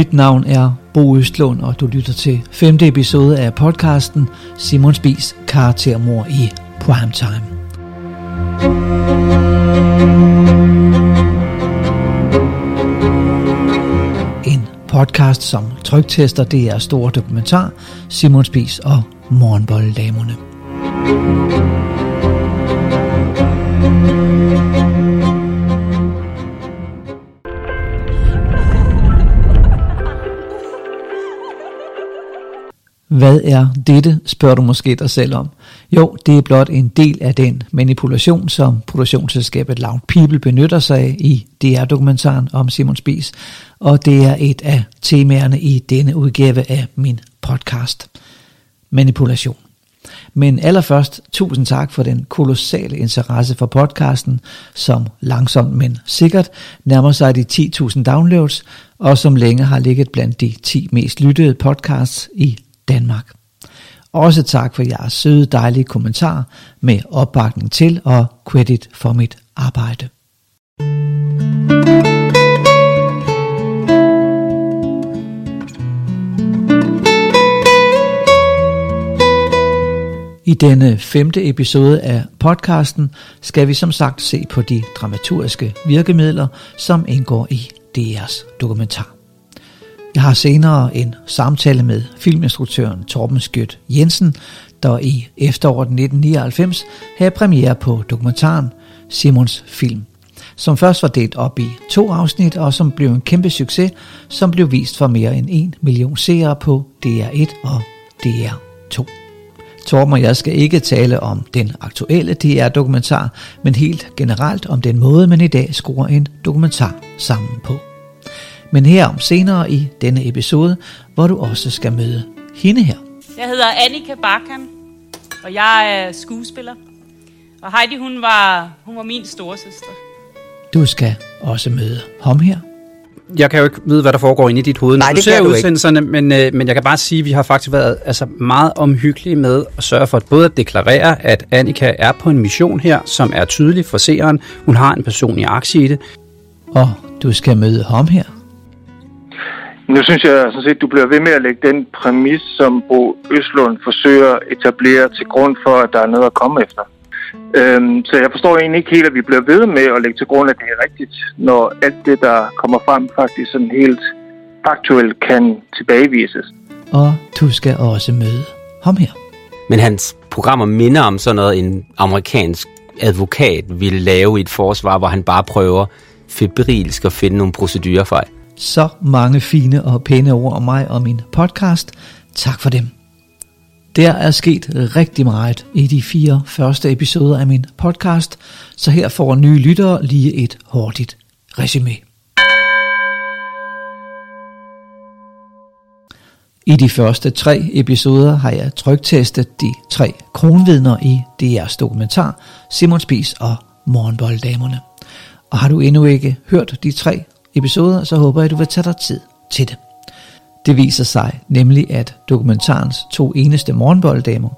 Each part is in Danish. Mit navn er Bo Østlund, og du lytter til 5. episode af podcasten Simon Spies karaktermor i primetime. En podcast, som tryktester DR store dokumentar Simon Spies og Morgenbolledamerne. Hvad er dette, spørger du måske dig selv om. Jo, det er blot en del af den manipulation, som produktionsselskabet Loud People benytter sig af i DR-dokumentaren om Simon Spies, og det er et af temaerne i denne udgave af min podcast. Manipulation. Men allerførst, tusind tak for den kolossale interesse for podcasten, som langsomt, men sikkert nærmer sig de 10.000 downloads, og som længe har ligget blandt de 10 mest lyttede podcasts i Danmark. Også tak for jeres søde, dejlige kommentarer med opbakning til og credit for mit arbejde. I denne 5. episode af podcasten skal vi som sagt se på de dramaturgiske virkemidler, som indgår i DR's dokumentar. Jeg har senere en samtale med filminstruktøren Torben Skjødt Jensen, der i efteråret 1999 havde premiere på dokumentaren Simons Film, som først var delt op i 2 afsnit, og som blev en kæmpe succes, som blev vist for mere end 1 million seere på DR1 og DR2. Torben og jeg skal ikke tale om den aktuelle DR-dokumentar, men helt generelt om den måde, man i dag skruer en dokumentar sammen på. Men herom senere i denne episode, hvor du også skal møde hende her. Jeg hedder Anika Barkan, og jeg er skuespiller. Og Heidi, hun var min storesøster. Du skal også møde ham her. Jeg kan jo ikke vide, hvad der foregår inde i dit hoved, når du ser udsendelserne, men jeg kan bare sige, at vi har faktisk været meget omhyggelige med at sørge for at både at deklarere, at Anika er på en mission her, som er tydelig for seeren. Hun har en personlig aktie i det. Og du skal møde ham her. Nu synes jeg sådan set, du bliver ved med at lægge den præmis, som Bo Østlund forsøger at etablere til grund for, at der er noget at komme efter. Så jeg forstår egentlig ikke helt, at vi bliver ved med at lægge til grund, at det er rigtigt, når alt det, der kommer frem, faktisk sådan helt faktuelt kan tilbagevises. Og du skal også møde ham her. Men hans programmer minder om sådan noget, en amerikansk advokat ville lave i et forsvar, hvor han bare prøver febrilsk at finde nogle procedurefejl. Så mange fine og pæne ord om mig og min podcast. Tak for dem. Der er sket rigtig meget i de 4 første episoder af min podcast, så her får nye lyttere lige et hurtigt resume. I de første 3 episoder har jeg tryktestet de 3 kronvidner i DR's dokumentar Simon Spies og Morgenbolledamerne. Og har du endnu ikke hørt de 3 episoder, så håber jeg, du vil tage dig tid til det. Det viser sig nemlig, at dokumentarens 2 eneste morgenbolddamer,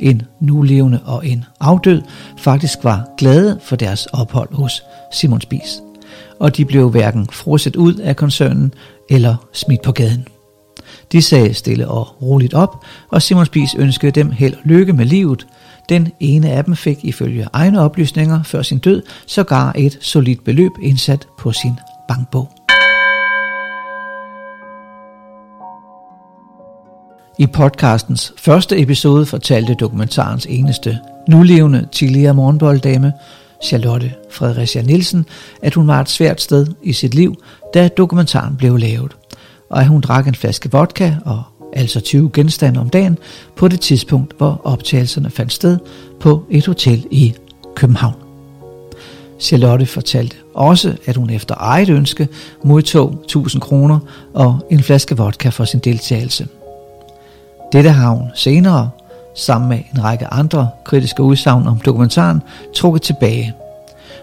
en nulevende og en afdød, faktisk var glade for deres ophold hos Simon Spies. Og de blev hverken frosset ud af koncernen eller smidt på gaden. De sagde stille og roligt op, og Simon Spies ønskede dem held og lykke med livet. Den ene af dem fik ifølge egne oplysninger før sin død sågar et solidt beløb indsat på sin bankbog. I podcastens første episode fortalte dokumentarens eneste nulevende tidligere morgenbolddame, Charlotte Fredericia Nielsen, at hun var et svært sted i sit liv, da dokumentaren blev lavet, og at hun drak en flaske vodka og altså 20 genstande om dagen på det tidspunkt, hvor optagelserne fandt sted på et hotel i København. Charlotte fortalte også, at hun efter eget ønske modtog 1.000 kroner og en flaske vodka for sin deltagelse. Dette har hun senere, sammen med en række andre kritiske udsagn om dokumentaren, trukket tilbage.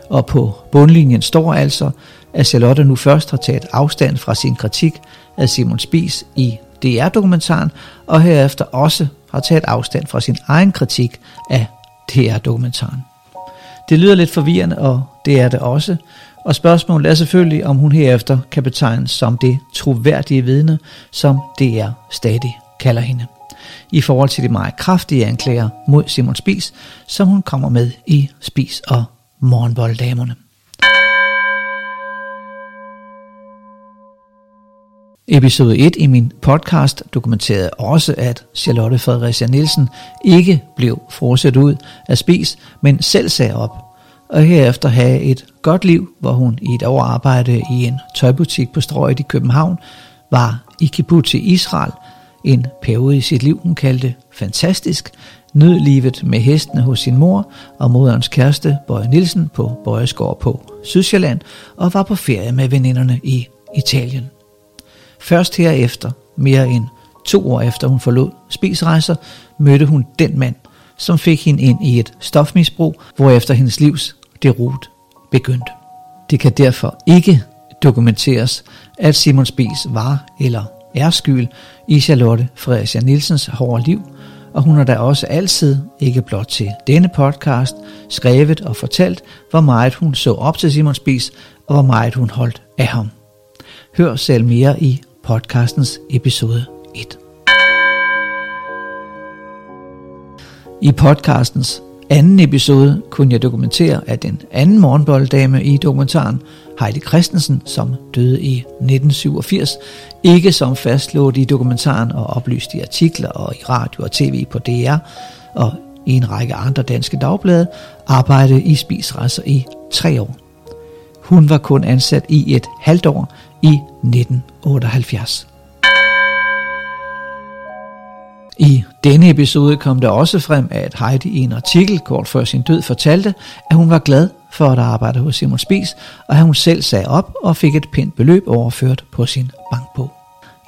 Og på bundlinjen står altså, at Charlotte nu først har taget afstand fra sin kritik af Simon Spies i DR-dokumentaren, og herefter også har taget afstand fra sin egen kritik af DR-dokumentaren. Det lyder lidt forvirrende, og det er det også. Og spørgsmålet er selvfølgelig, om hun herefter kan betegnes som det troværdige vidne, som DR stadig kalder hende. I forhold til de meget kraftige anklager mod Simon Spies, som hun kommer med i Spies og Morgenbolledamerne. Episode 1 i min podcast dokumenterede også, at Charlotte Fredericia Nielsen ikke blev fortsat ud af Spies, men selv sagde op, og herefter havde et godt liv, hvor hun i et år arbejdede i en tøjbutik på Strøget i København, var i kibbutz i Israel, en periode i sit liv, hun kaldte fantastisk, nød livet med hestene hos sin mor og moderens kæreste Bøje Nielsen på Bøjesgård på Sydsjælland, og var på ferie med veninderne i Italien. Først herefter, mere end 2 år efter hun forlod Spies-rejser, mødte hun den mand, som fik hende ind i et stofmisbrug, hvorefter hendes livs derut begyndte. Det kan derfor ikke dokumenteres, at Simon Spies var eller er skyld i Charlotte Fredericia Nielsens hårde liv, og hun har da også altid, ikke blot til denne podcast, skrevet og fortalt, hvor meget hun så op til Simon Spies, og hvor meget hun holdt af ham. Hør selv mere i podcastens episode 1. I podcastens anden episode kunne jeg dokumentere, at den anden morgenbolddame i dokumentaren, Heidi Christensen, som døde i 1987, ikke som fastslået i dokumentaren og oplyst i artikler og i radio og tv på DR og i en række andre danske dagblade, arbejdede i Spies-rejser i 3 år. Hun var kun ansat i et halvt år i 1978. I denne episode kom det også frem, at Heidi i en artikel kort før sin død fortalte, at hun var glad for at arbejde hos Simon Spies, og at hun selv sagde op og fik et pænt beløb overført på sin bankbog.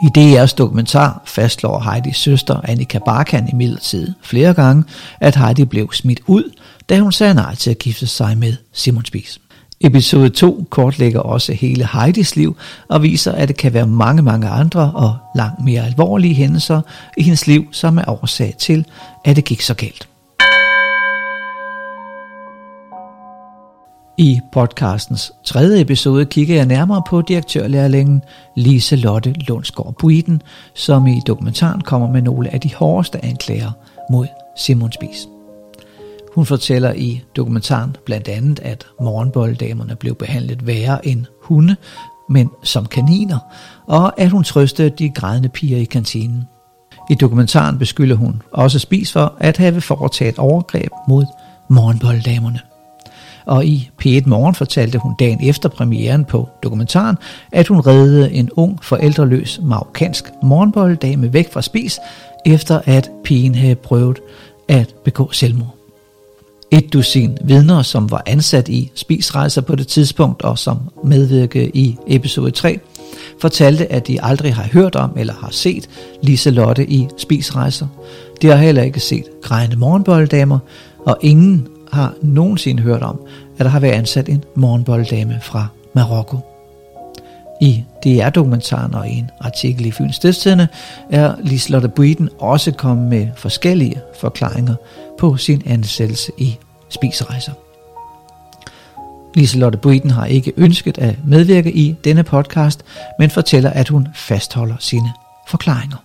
I DR's dokumentar fastslår Heidis søster Anika Barkan imidlertid flere gange, at Heidi blev smidt ud, da hun sagde nej til at gifte sig med Simon Spies. Episode 2 kortlægger også hele Heidis liv og viser, at det kan være mange andre og langt mere alvorlige hændelser i hendes liv, som er årsag til, at det gik så galt. I podcastens 3. episode kigger jeg nærmere på direktørlærlingen Liselotte Lundsgaard Buiten, som i dokumentaren kommer med nogle af de hårdeste anklager mod Simon Spies. Hun fortæller i dokumentaren blandt andet, at morgenbolddamerne blev behandlet værre end hunde, men som kaniner, og at hun trøstede de grædende piger i kantinen. I dokumentaren beskylder hun også Spies for at have foretaget overgreb mod morgenbolddamerne. Og i P1 Morgen fortalte hun dagen efter premieren på dokumentaren, at hun reddede en ung, forældreløs, marokkansk morgenbolddame væk fra Spies, efter at pigen havde prøvet at begå selvmord. Et dusin vidner, som var ansat i Spies-rejser på det tidspunkt og som medvirkede i episode 3, fortalte, at de aldrig har hørt om eller har set Liselotte i Spies-rejser. De har heller ikke set grædende morgenbolddamer, og ingen har nogensinde hørt om, at der har været ansat en morgenbolddame fra Marokko. I DR-dokumentaren og i en artikel i Fyns Stiftstidende er Liselotte Buiten også kommet med forskellige forklaringer på sin ansættelse i Spies-rejser. Liselotte Buiten har ikke ønsket at medvirke i denne podcast, men fortæller, at hun fastholder sine forklaringer.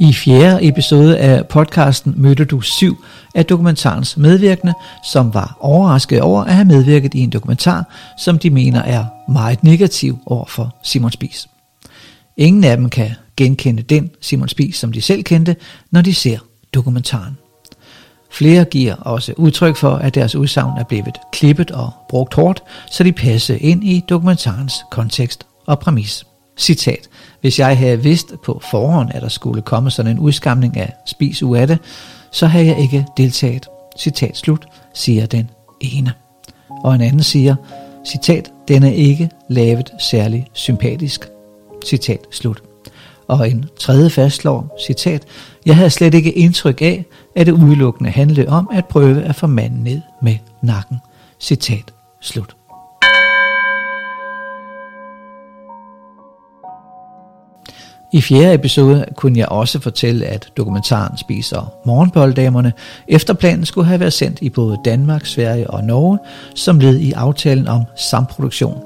I 4. episode af podcasten mødte du 7 af dokumentarens medvirkende, som var overrasket over at have medvirket i en dokumentar, som de mener er meget negativ over for Simon Spies. Ingen af dem kan genkende den Simon Spies, som de selv kendte, når de ser dokumentaren. Flere giver også udtryk for, at deres udsagn er blevet klippet og brugt hårdt, så de passer ind i dokumentarens kontekst og præmis. Citat: "Hvis jeg havde vidst på forhånd, at der skulle komme sådan en udskamning af Spies ud af det, så havde jeg ikke deltaget." Citat slut, siger den ene. Og en anden siger, citat, "den er ikke lavet særlig sympatisk." Citat slut. Og en tredje fastslår, citat, "jeg havde slet ikke indtryk af, at det udelukkende handlede om at prøve at få manden ned med nakken." Citat slut. I fjerde episode kunne jeg også fortælle, at dokumentaren Spiser Morgenbolledamerne efter planen skulle have været sendt i både Danmark, Sverige og Norge, som led i aftalen om samproduktion.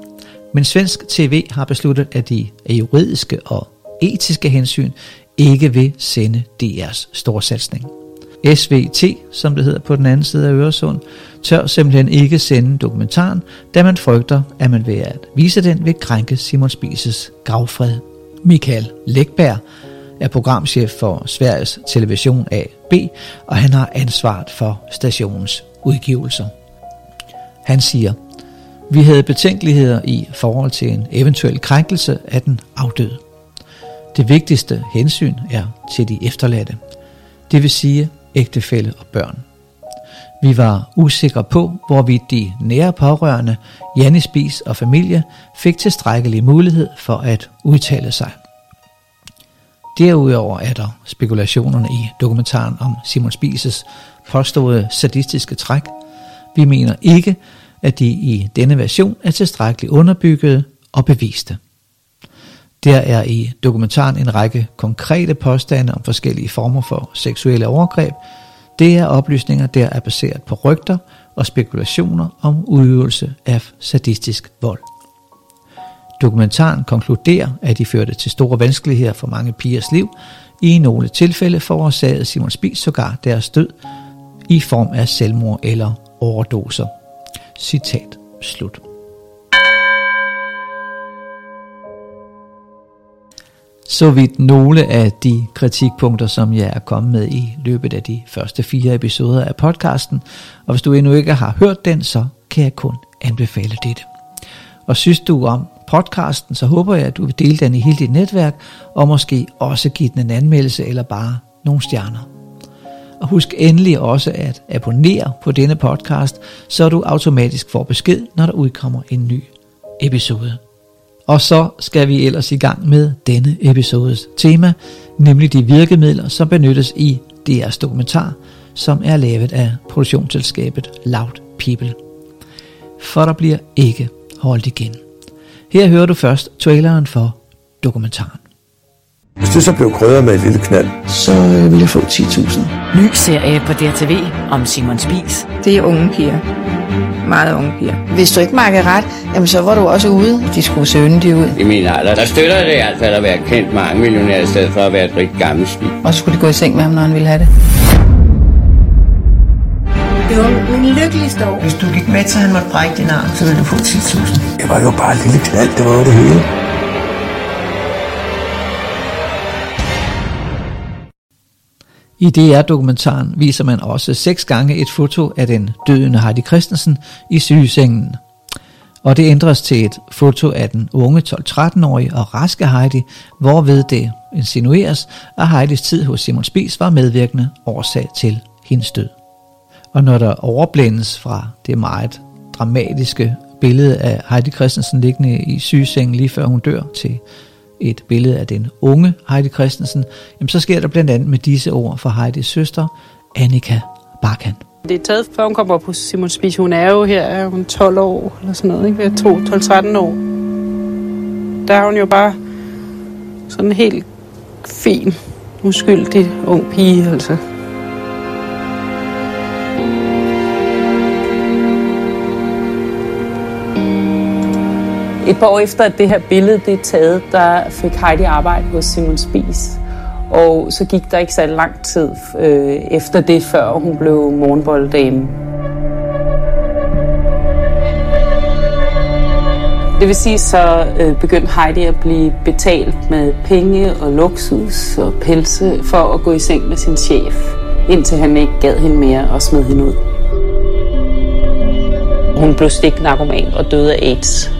Men svensk tv har besluttet, at de af juridiske og etiske hensyn ikke vil sende DR's storsatsning. SVT, som det hedder på den anden side af Øresund, tør simpelthen ikke sende dokumentaren, da man frygter, at man ved at vise den vil krænke Simon Spies' gravfred. Michael Lækberg er programchef for Sveriges Television AB, og han har ansvaret for stationens udgivelser. Han siger, vi havde betænkeligheder i forhold til en eventuel krænkelse af den afdøde. Det vigtigste hensyn er til de efterladte, det vil sige ægtefælle og børn. Vi var usikre på, hvorvidt de nære pårørende, Janni Spies og familie, fik tilstrækkelig mulighed for at udtale sig. Derudover er der spekulationerne i dokumentaren om Simon Spies' påståede sadistiske træk. Vi mener ikke, at de i denne version er tilstrækkeligt underbyggede og beviste. Der er i dokumentaren en række konkrete påstande om forskellige former for seksuelle overgreb. Det er oplysninger, der er baseret på rygter og spekulationer om udøvelse af sadistisk vold. Dokumentaren konkluderer, at de førte til store vanskeligheder for mange pigers liv. I nogle tilfælde forårsagede Simon Spies sågar deres død i form af selvmord eller overdoser. Citat slut. Så vidt nogle af de kritikpunkter, som jeg er kommet med i løbet af de første 4 episoder af podcasten. Og hvis du endnu ikke har hørt den, så kan jeg kun anbefale dette. Og synes du om podcasten, så håber jeg, at du vil dele den i hele dit netværk, og måske også give den en anmeldelse eller bare nogle stjerner. Og husk endelig også at abonnere på denne podcast, så du automatisk får besked, når der udkommer en ny episode. Og så skal vi ellers i gang med denne episodes tema, nemlig de virkemidler, som benyttes i DR's dokumentar, som er lavet af produktionsselskabet Loud People. For der bliver ikke holdt igen. Her hører du først traileren for dokumentaren. Hvis det så blev krydret med et lille knald, så vil jeg få 10.000. Ny serie på DRTV om Simon Spies. Det er unge piger. Meget unge piger. Hvis du ikke markerer ret, jamen så var du også ude. De skulle søge det ud. I min alder, der støtter det i hvert fald at være kendt mange millionærer, i stedet for at være et rigtig gammelt svin. Og så skulle de gå i seng med ham, når han ville have det. Det var min lykkeligste år. Hvis du gik med, så han måtte brække din arm, så ville du få 10.000. Det var jo bare et lille knald, det var jo det hele. I DR-dokumentaren viser man også 6 gange et foto af den døende Heidi Christensen i sygesengen. Og det ændres til et foto af den unge 12-13-årige og raske Heidi, hvorved det insinueres, at Heidis tid hos Simon Spies var medvirkende årsag til hendes død. Og når der overblændes fra det meget dramatiske billede af Heidi Christensen liggende i sygesengen lige før hun dør til et billede af den unge Heidi Christensen, jamen så sker der blandt andet med disse ord for Heidis søster, Anika Barkan. Det er taget, før hun kommer op hos Simon Spies. Hun er jo her, er hun 12 år eller sådan noget, ikke? 12-13 år. Der er hun jo bare sådan en helt fin, uskyldig ung pige, altså. Et par år efter, at det her billede det er taget, der fik Heidi arbejde hos Simon Spies. Og så gik der ikke så lang tid efter det, før hun blev morgenbolddame. Det vil sige, så begyndte Heidi at blive betalt med penge og luksus og pelse for at gå i seng med sin chef, indtil han ikke gad hende mere og smed hende ud. Hun blev stiknarkoman og døde af AIDS.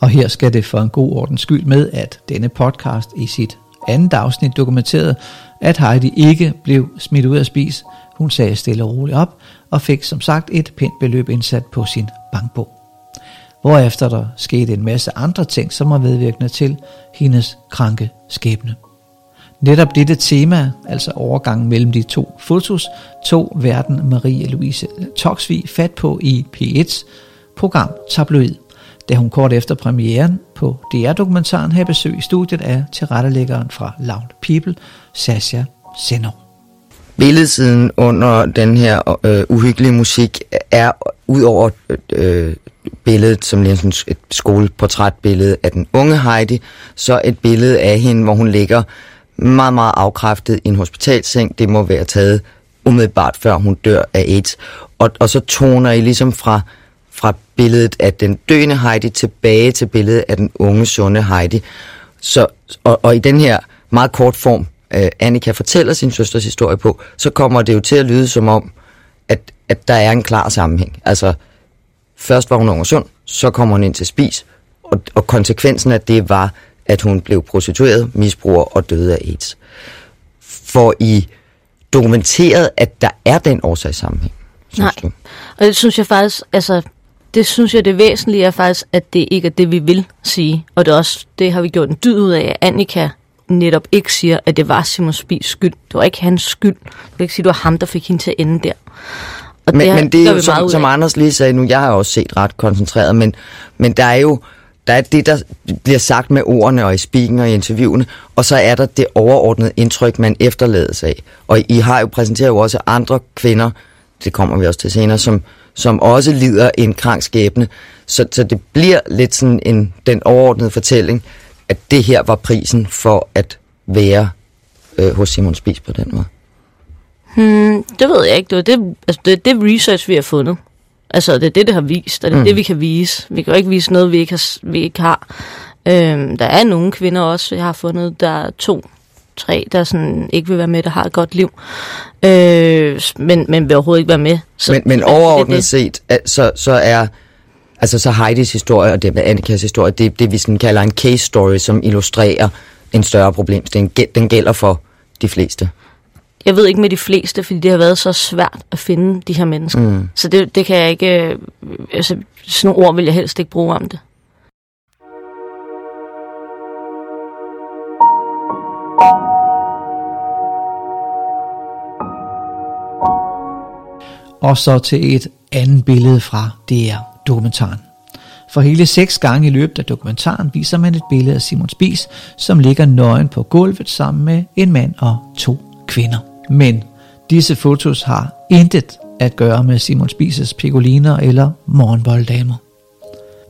Og her skal det for en god ordens skyld med, at denne podcast i sit andet afsnit dokumenterede, at Heidi ikke blev smidt ud af Spies. Hun sagde stille og roligt op og fik som sagt et pænt beløb indsat på sin bankbog. Hvorefter der skete en masse andre ting, som var medvirkende til hendes kranke skæbne. Netop dette tema, altså overgangen mellem de 2 fotos, tog værten Marie-Louise Toksvig fat på i P1's program Tabloid, da hun kort efter premieren på DR-dokumentaren havde besøg i studiet af tilrettelæggeren fra Loud People, Sasha Senor. Billedsiden under den her uhyggelige musik er ud over billedet, som lige sådan et skoleportrætbillede af den unge Heidi, så et billede af hende, hvor hun ligger meget, meget afkræftet i en hospitalseng. Det må være taget umiddelbart, før hun dør af AIDS. Og så toner I ligesom fra billedet af den døende Heidi tilbage til billedet af den unge, sunde Heidi. Og i den her meget kort form, Anika fortæller sin søsters historie på, så kommer det jo til at lyde som om, at der er en klar sammenhæng. Altså, først var hun ung og sund, så kommer hun ind til Spies, og konsekvensen af det var, at hun blev prostitueret, misbruger og døde af AIDS. For I dokumenteret, at der er den årsagssammenhæng? Nej, du? Og det synes jeg faktisk, altså, det synes jeg det væsentlige er faktisk, at det ikke er det, vi vil sige, og det, også, det har vi gjort en dyd ud af, at Anika netop ikke siger, at det var Simon Spies skyld. Det var ikke hans skyld. Du kan ikke sige, at det var ham, der fik hende til at ende der. Og men det er jo, som Anders lige sagde nu, jeg har også set ret koncentreret, men der er jo der er det, der bliver sagt med ordene og i speaken og i interviewene, og så er der det overordnede indtryk, man efterlades af. Og I har jo præsenteret jo også andre kvinder, det kommer vi også til senere, som også lider en krank skæbne. Så det bliver lidt sådan den overordnede fortælling, at det her var prisen for at være hos Simon Spies på den måde? Det ved jeg ikke. Det er det research, vi har fundet. Altså, det er det, der har vist, og det er det, vi kan vise. Vi kan jo ikke vise noget, vi ikke har. Der er nogle kvinder også, jeg har fundet, der er 2-3, der sådan ikke vil være med, der har et godt liv. Men vil overhovedet ikke være med. Så, men overordnet det. Set, så er... Altså så Heidis historie og det med Annikas historie, det vi sådan kalder en case story, som illustrerer en større problemstilling. Den gælder for de fleste. Jeg ved ikke med de fleste, fordi det har været så svært at finde de her mennesker. Så det kan jeg ikke... Altså, sådan nogle ord vil jeg helst ikke bruge om det. Og så til et andet billede fra DR. Dokumentaren. For hele 6 gange i løbet af dokumentaren viser man et billede af Simon Spies, som ligger nøgen på gulvet sammen med en mand og 2 kvinder. Men disse fotos har intet at gøre med Simon Spies' piccoliner eller morgenbolddamer.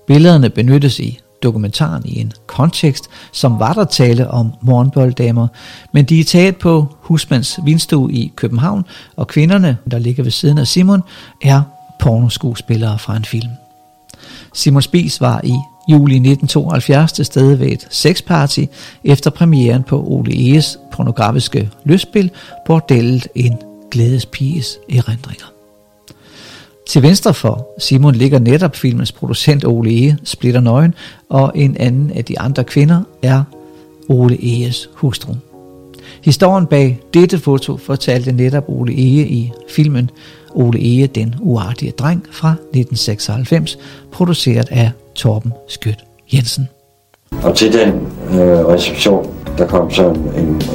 Billederne benyttes i dokumentaren i en kontekst, som var der tale om morgenbolddamer, men de er taget på Husmands vindstue i København, og kvinderne, der ligger ved siden af Simon, er pornoskuespillere fra en film. Simon Spies var i juli 1972 til stede ved et sexparty efter premieren på Ole Eges pornografiske lystspil Bordellet en glædespiges erindringer. Til venstre for Simon ligger netop filmens producent Ole Ege splitter nøgen, og en anden af de andre kvinder er Ole Eges hustru. Historien bag dette foto fortalte netop Ole Ege i filmen Ole Ege, den uartige dreng fra 1996, produceret af Torben Skjødt Jensen. Og til den reception, der kom så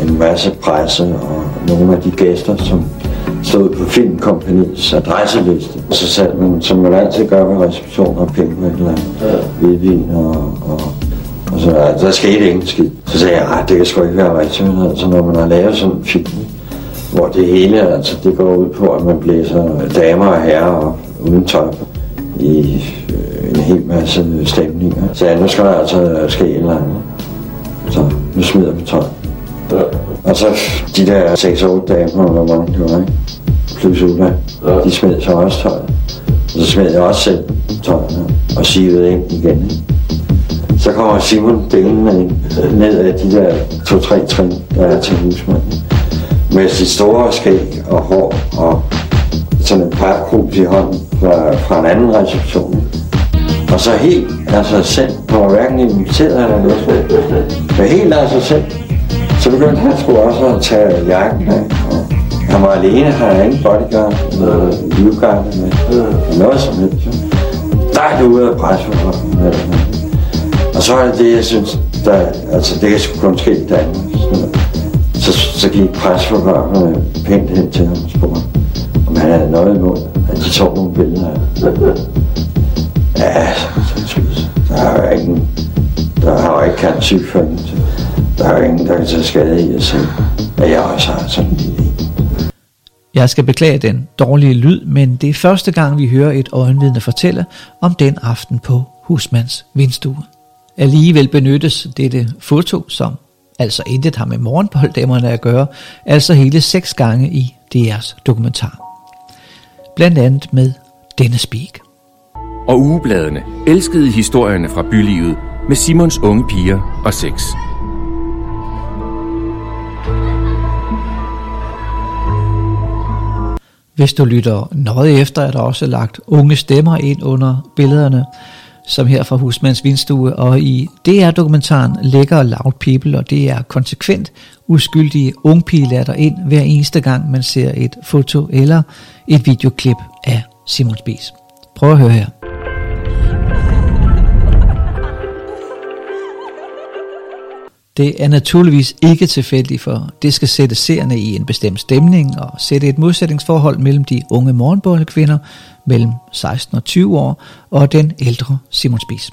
en masse presse og nogle af de gæster, som stod på Filmkompaniets adresseliste. Så sad man, som man altid gør med receptioner, penge med et eller andet, hvidvin og sådan noget. Der skete ingen skid. Så sagde jeg, det kan sgu ikke være rigtigt. Så når man har lavet sådan en film, hvor det hele, altså det går ud på, at man blæser damer og herrer og uden tøj i en hel masse stemninger. Så ja, nu skal der altså ske et eller andet. Så nu smider vi tøj. Ja. Og så de der 6-8 damer, hvor mange det var, ikke? Plus udad, ja. De smed så også tøj. Og så smed jeg også selv tøjene og sivede ind igen. Så kommer Simon delende ned af de der 2-3 trin, der er til husmanden. Med sit store skæg og hår og sådan en papkrus i hånden fra en anden reception. Og så helt af sig selv, på hverken inviteret eller noget, men helt af sig selv. Så begyndte han sgu også at tage jakken af. Han var alene, han havde ingen bodyguard eller livguard med, noget som helst. Der er det ude af presseforretningen. Og så er det det, jeg synes, der, altså det kan sgu kun ske i Danmark. Så gik presseforretningen pænt hen til ham og spurgte, om han havde noget imod, at de tog nogle billeder af. Ja, der er jo ikke karakterfødning. Der er jo ingen, der kan tage skade i at se, at jeg også har sådan en. Jeg skal beklage den dårlige lyd, men det er første gang, vi hører et øjenvidne fortælle om den aften på Husmands vindstue. Alligevel benyttes dette foto, som altså intet har med morgenbolddamerne at gøre, altså hele 6 gange i DR's dokumentar. Blandt andet med denne speak. Og ugebladene elskede historierne fra bylivet med Simons unge piger og sex. Hvis du lytter noget efter, er der også lagt unge stemmer ind under billederne, som her fra Husmands vindstue, og i DR-dokumentaren lægger Loud People, og det er konsekvent uskyldige ungpigelatter ind hver eneste gang, man ser et foto eller et videoklip af Simon Spies. Prøv at høre her. Det er naturligvis ikke tilfældigt, for det skal sætte seerne i en bestemt stemning og sætte et modsætningsforhold mellem de unge morgenboldekvinder mellem 16 og 20 år og den ældre Simon Spies.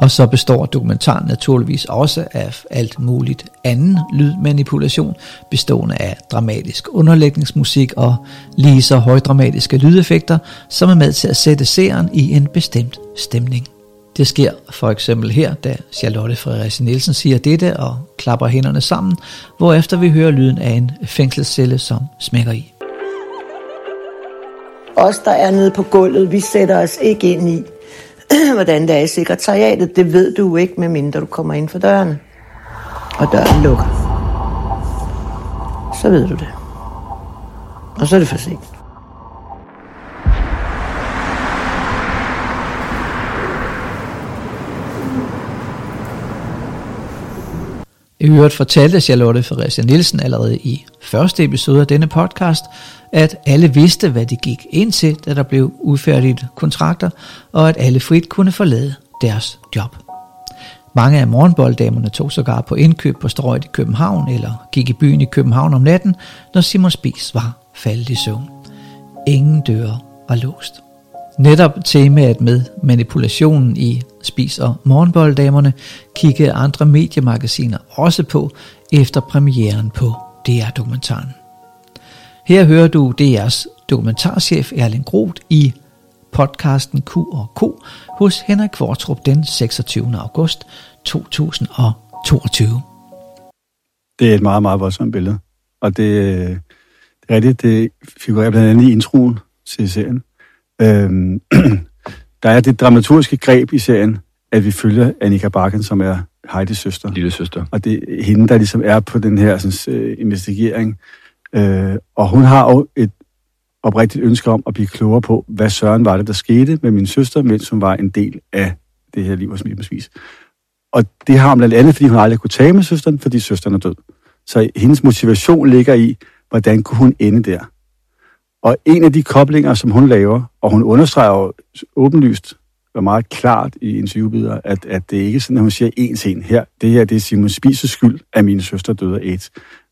Og så består dokumentaren naturligvis også af alt muligt anden lydmanipulation, bestående af dramatisk underlægningsmusik og lige så højdramatiske lydeffekter, som er med til at sætte seeren i en bestemt stemning. Det sker for eksempel her, da Charlotte Fredericia Nielsen siger dette og klapper hænderne sammen, hvorefter vi hører lyden af en fængselscelle, som smækker i. Os, der er nede på gulvet, vi sætter os ikke ind i, hvordan det er i sekretariatet. Det ved du ikke, medmindre du kommer ind for dørene. Og døren lukker. Så ved du det. Og så er det for sent. I øvrigt fortalte Charlotte Fredericia Nielsen allerede i første episode af denne podcast, at alle vidste, hvad de gik ind til, da der blev udfærdigt kontrakter, og at alle frit kunne forlade deres job. Mange af morgenbolddamerne tog sågar på indkøb på Strøget i København, eller gik i byen i København om natten, når Simon Spies var faldet i søvn. Ingen døre var låst. Netop temaet med manipulationen i Spies og morgenbolddamerne kiggede andre mediemagasiner også på efter premieren på DR-dokumentaren. Her hører du DR's dokumentarchef Erling Groth i podcasten Q&Q hos Henrik Qvortrup den 26. august 2022. Det er et meget, meget voldsomt billede, og det er rigtigt, det figurerer blandt andet i introen til serien. Der er det dramaturgiske greb i serien, at vi følger Anika Barkan, som er Heidis søster. Lille søster. Og det er hende, der ligesom er på den her sådan, investigering. Og hun har jo et oprigtigt ønske om at blive klogere på, hvad søren var det, der skete med min søster, mens hun var en del af det her liv hos Mimersvis. Og det har hun blandt andet, fordi hun aldrig kunne tale med søsteren, fordi søsteren er død. Så hendes motivation ligger i, hvordan kunne hun ende der. Og en af de koblinger, som hun laver, og hun understreger jo åbenlyst og meget klart i interviewbilleder, at det ikke er sådan, at hun siger en ting her. Det her, det er Simon Spies' skyld, at min søster døde af AIDS.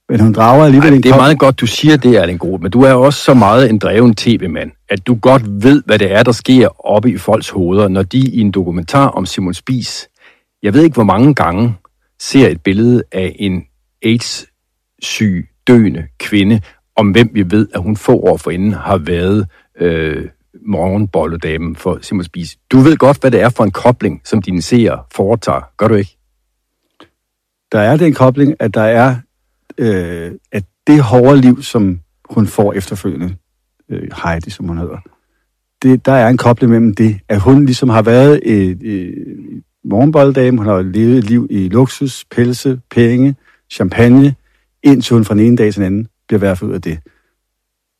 Men hun drager alligevel en... Det er meget godt, du siger det, Erling Groth, men du er også så meget en dreven tv-mand, at du godt ved, hvad det er, der sker oppe i folks hoveder, når de i en dokumentar om Simon Spies, jeg ved ikke, hvor mange gange, ser et billede af en AIDS-syg, døende kvinde, om hvem vi ved, at hun få år forinden har været morgenbolledamen for Simon Spies. Du ved godt, hvad det er for en kobling, som dine seere foretager. Gør du ikke? Der er den kobling, at der er at det hårde liv, som hun får efterfølgende, Heidi, som hun hedder, det, der er en kobling mellem det, at hun ligesom har været morgenbolledame, hun har levet et liv i luksus, pelse, penge, champagne, indtil hun fra den ene dag til den anden bliver værfet ud af det.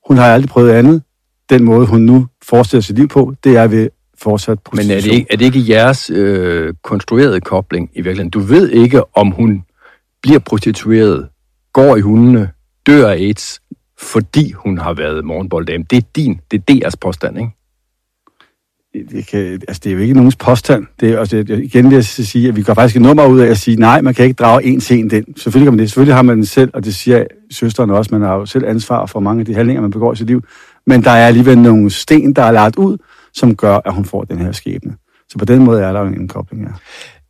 Hun har aldrig prøvet andet. Den måde, hun nu forestiller sit liv på, det er ved fortsat prostitution. Men er det ikke jeres konstruerede kobling i virkeligheden? Du ved ikke, om hun bliver prostitueret, går i hundene, dør af AIDS, fordi hun har været morgenbolddame. Det er deres påstand, ikke? Det er jo ikke nogens påstand. Igen vil jeg sige, at vi går faktisk et nummer ud af at sige, nej, man kan ikke drage en til en den. Selvfølgelig kan man det. Selvfølgelig har man den selv, og det siger søsteren også. Man har jo selv ansvar for mange af de handlinger, man begår i sit liv. Men der er alligevel nogle sten, der er lagt ud, som gør, at hun får den her skæbne. Så på den måde er der jo en kobling, ja.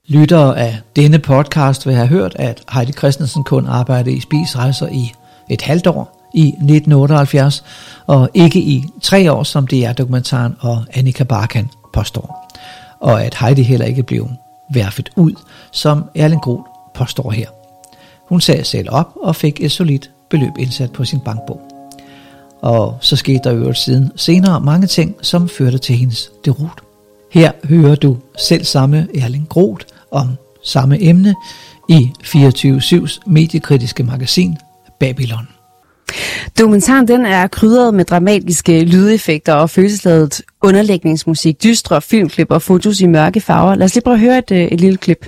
Lyttere af denne podcast vil have hørt, at Heidi Christensen kun arbejdede i Spies-rejser i et halvt år i 1978, og ikke i 3 år, som DR-dokumentaren og Anika Barkan påstår. Og at Heidi heller ikke blev værfet ud, som Erling Groth påstår her. Hun sagde selv op og fik et solidt beløb indsat på sin bankbog. Og så skete der jo siden senere mange ting, som førte til hendes derut. Her hører du selv samme Erling Groth om samme emne i 24/7's mediekritiske magasin Babylon. Dokumentaren den er krydret med dramatiske lydeffekter og følelsesladet underlægningsmusik, dystre filmklip og fotos i mørke farver. Lad os lige prøve at høre et lille klip.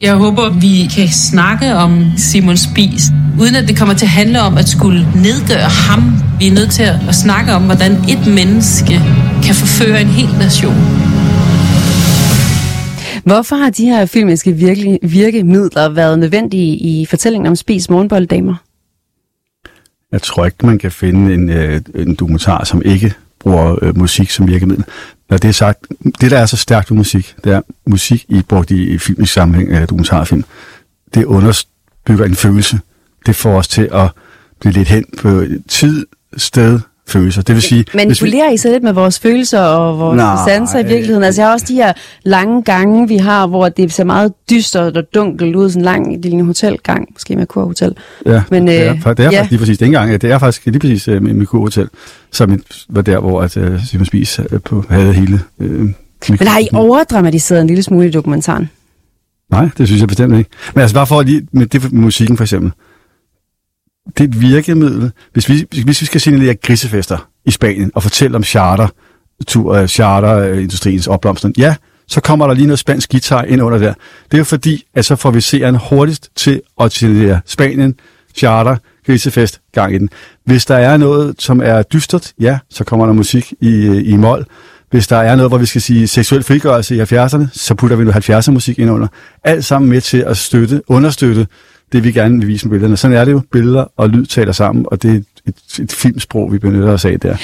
Jeg håber, vi kan snakke om Simon Spies, uden at det kommer til at handle om at skulle nedgøre ham. Vi er nødt til at snakke om, hvordan et menneske kan forføre en hel nation. Hvorfor har de her filmiske virkemidler været nødvendige i fortællingen om Spies Morgenbolledamer? Jeg tror ikke, man kan finde en dokumentar, som ikke bruger musik som virkemiddel. Når det er sagt, det der er så stærkt ved musik, det er musik brugt i filmisk sammenhæng eller dokumentarfilm. Det underbygger en følelse. Det får os til at blive lidt hen på tid, sted, følelser. Det vil sige, manipulerer I så lidt med vores følelser og vores sanser i virkeligheden? Altså jeg har også de her lange gange, vi har, hvor det ser meget dystert og dunkelt ud, sådan lang lille hotelgang, måske med Kurhotel. Ja, men, det er faktisk lige præcis det engang. Det er faktisk lige præcis med Kurhotel, som var der, hvor Simon Spies havde hele... Men har I overdramatiseret en lille smule i dokumentaren? Nej, det synes jeg bestemt ikke. Men altså bare for lige med det, musikken for eksempel. Det er et virkemiddel. Hvis vi skal signalere grisefester i Spanien og fortælle om charterindustriens opblomstring, ja, så kommer der lige noget spansk guitar ind under der. Det er jo fordi, at så får vi seeren hurtigst til at signalere Spanien, charter, grisefest, gang i den. Hvis der er noget, som er dystert, ja, så kommer der musik i mol. Hvis der er noget, hvor vi skal sige seksuel frigørelse i 70'erne, så putter vi noget 70'er musik ind under. Alt sammen med til at understøtte det, vi gerne vil vise med billederne. Sådan er det jo. Billeder og lyd taler sammen, og det er et filmsprog, vi benytter os af der.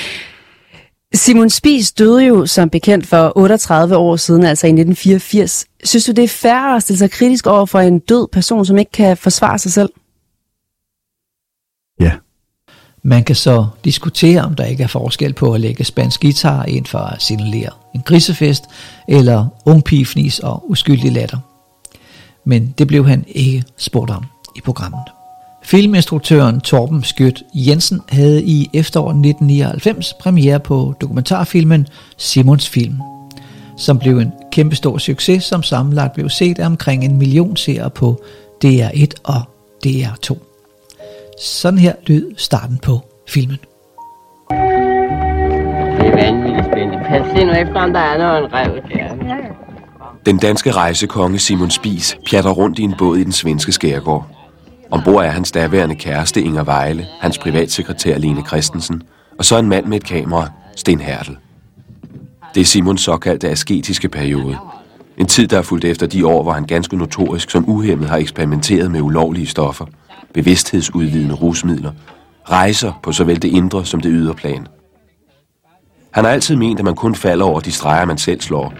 Simon Spies døde jo som bekendt for 38 år siden, altså i 1984. Synes du, det er fair at stille sig kritisk over for en død person, som ikke kan forsvare sig selv? Ja. Man kan så diskutere, om der ikke er forskel på at lægge spansk guitar ind for at signalere en grisefest, eller ungpigefnis og uskyldig latter. Men det blev han ikke spurgt om i programmet. Filminstruktøren Torben Skjødt Jensen havde i efteråret 1999 premiere på dokumentarfilmen Simons Film, som blev en kæmpestor succes, som sammenlagt blev set af omkring 1 million seere på DR1 og DR2. Sådan her lød starten på filmen. Det er vanvittigt spændende. Pas lige nu efter, om der er noget rev der. Den danske rejsekonge Simon Spies pjatter rundt i en båd i den svenske skærgård. Ombord er hans daværende kæreste Inger Vejle, hans privatsekretær Lene Christensen, og så en mand med et kamera, Sten Hertel. Det er Simons såkaldte asketiske periode. En tid, der er fulgt efter de år, hvor han ganske notorisk som uhemmet har eksperimenteret med ulovlige stoffer, bevidsthedsudvidende rusmidler, rejser på såvel det indre som det ydre plan. Han har altid ment, at man kun falder over de streger, man selv slår.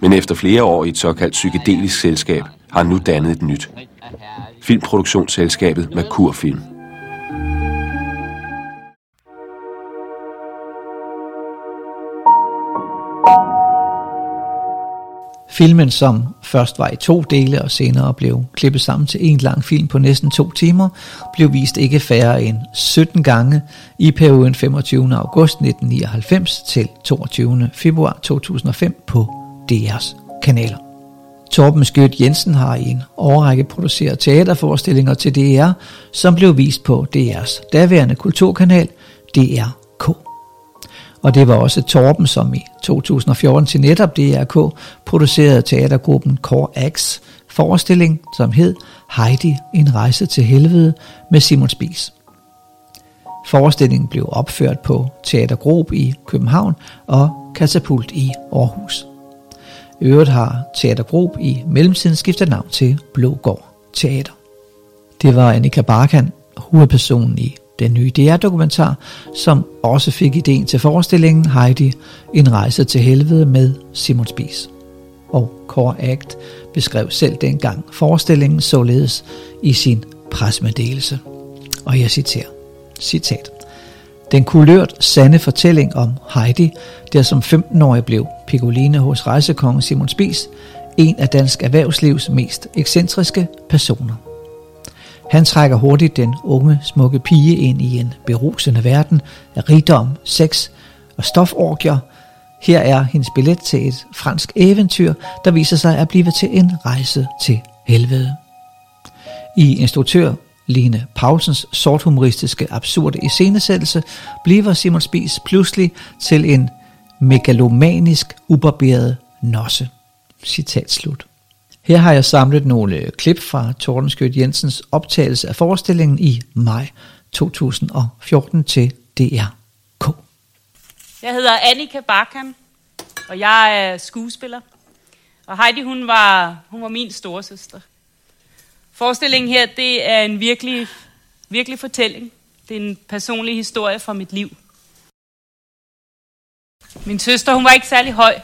Men efter flere år i et såkaldt psykedelisk selskab, har han nu dannet et nyt. Filmproduktionsselskabet Mercurfilm. Filmen, som først var i 2 dele og senere blev klippet sammen til en lang film på næsten 2 timer, blev vist ikke færre end 17 gange i perioden 25. august 1999 til 22. februar 2005 på DR's kanaler. Torben Skjødt Jensen har i en årrække produceret teaterforestillinger til DR, som blev vist på DR's daværende kulturkanal DRK. Og det var også Torben, som i 2014 til netop DRK producerede teatergruppen Core X forestilling, som hed Heidi, en rejse til helvede med Simon Spies. Forestillingen blev opført på Teatergruppe i København og Katapult i Aarhus. I øvrigt har Teatergruppe i mellemtiden skiftet navn til Blågård Teater. Det var Anika Barkan, hovedpersonen i den nye DR-dokumentar, som også fik idéen til forestillingen Heidi, en rejse til helvede med Simon Spies. og Core Act beskrev selv dengang forestillingen således i sin presmeddelelse. Og jeg citerer, citat: "Den kulørt sande fortælling om Heidi, der som 15-årig blev Piccoline hos rejsekongen Simon Spies, en af dansk erhvervslivs mest ekscentriske personer. Han trækker hurtigt den unge, smukke pige ind i en berusende verden af rigdom, sex og stoforgier. Her er hendes billet til et fransk eventyr, der viser sig at blive til en rejse til helvede." I instruktør Line Paulsens sorthumoristiske absurde iscenesættelse bliver Simon Spies pludselig til en megalomanisk, ubarberet nosse. Citat slut. Her har jeg samlet nogle klip fra Torben Skjødt Jensens optagelse af forestillingen i maj 2014 til DRK. Jeg hedder Anika Barkan, og jeg er skuespiller. Og Heidi, hun var min storesøster. Forestillingen her, det er en virkelig, virkelig fortælling. Det er en personlig historie fra mit liv. Min søster, hun var ikke særlig høj.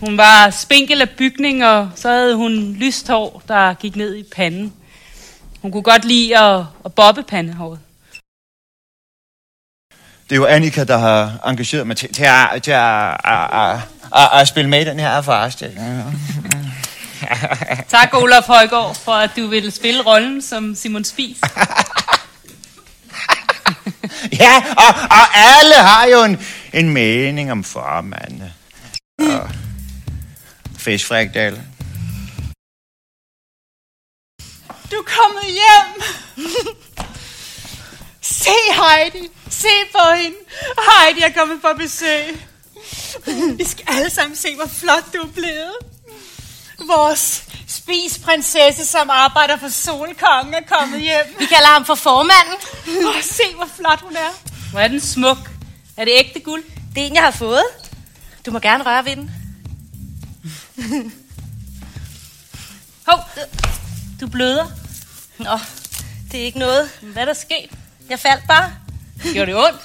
Hun var spinkel af bygning, og så havde hun lyst hår, der gik ned i panden. Hun kunne godt lide at bobbe pandehåret. Det er jo Anika, der har engageret mig til at spille med i den her forestilling. Tak, Olaf Højgaard, for at du ville spille rollen som Simon Spies. Ja, og alle har jo en mening om formanden. Og fiskfrikdale. Du er kommet hjem. Se Heidi. Se på hende. Heidi er kommet på besøg. Vi skal alle sammen se, hvor flot du er blevet. Vores spisprinsesse, som arbejder for Solkongen, er kommet hjem. Vi kalder ham for formanden. Åh, se, hvor flot hun er. Hvor er den smuk. Er det ægte guld? Det er en, jeg har fået. Du må gerne røre ved den. Hov, du bløder. Nå, det er ikke noget. Hvad er der sket? Jeg faldt bare. Gjorde det ondt?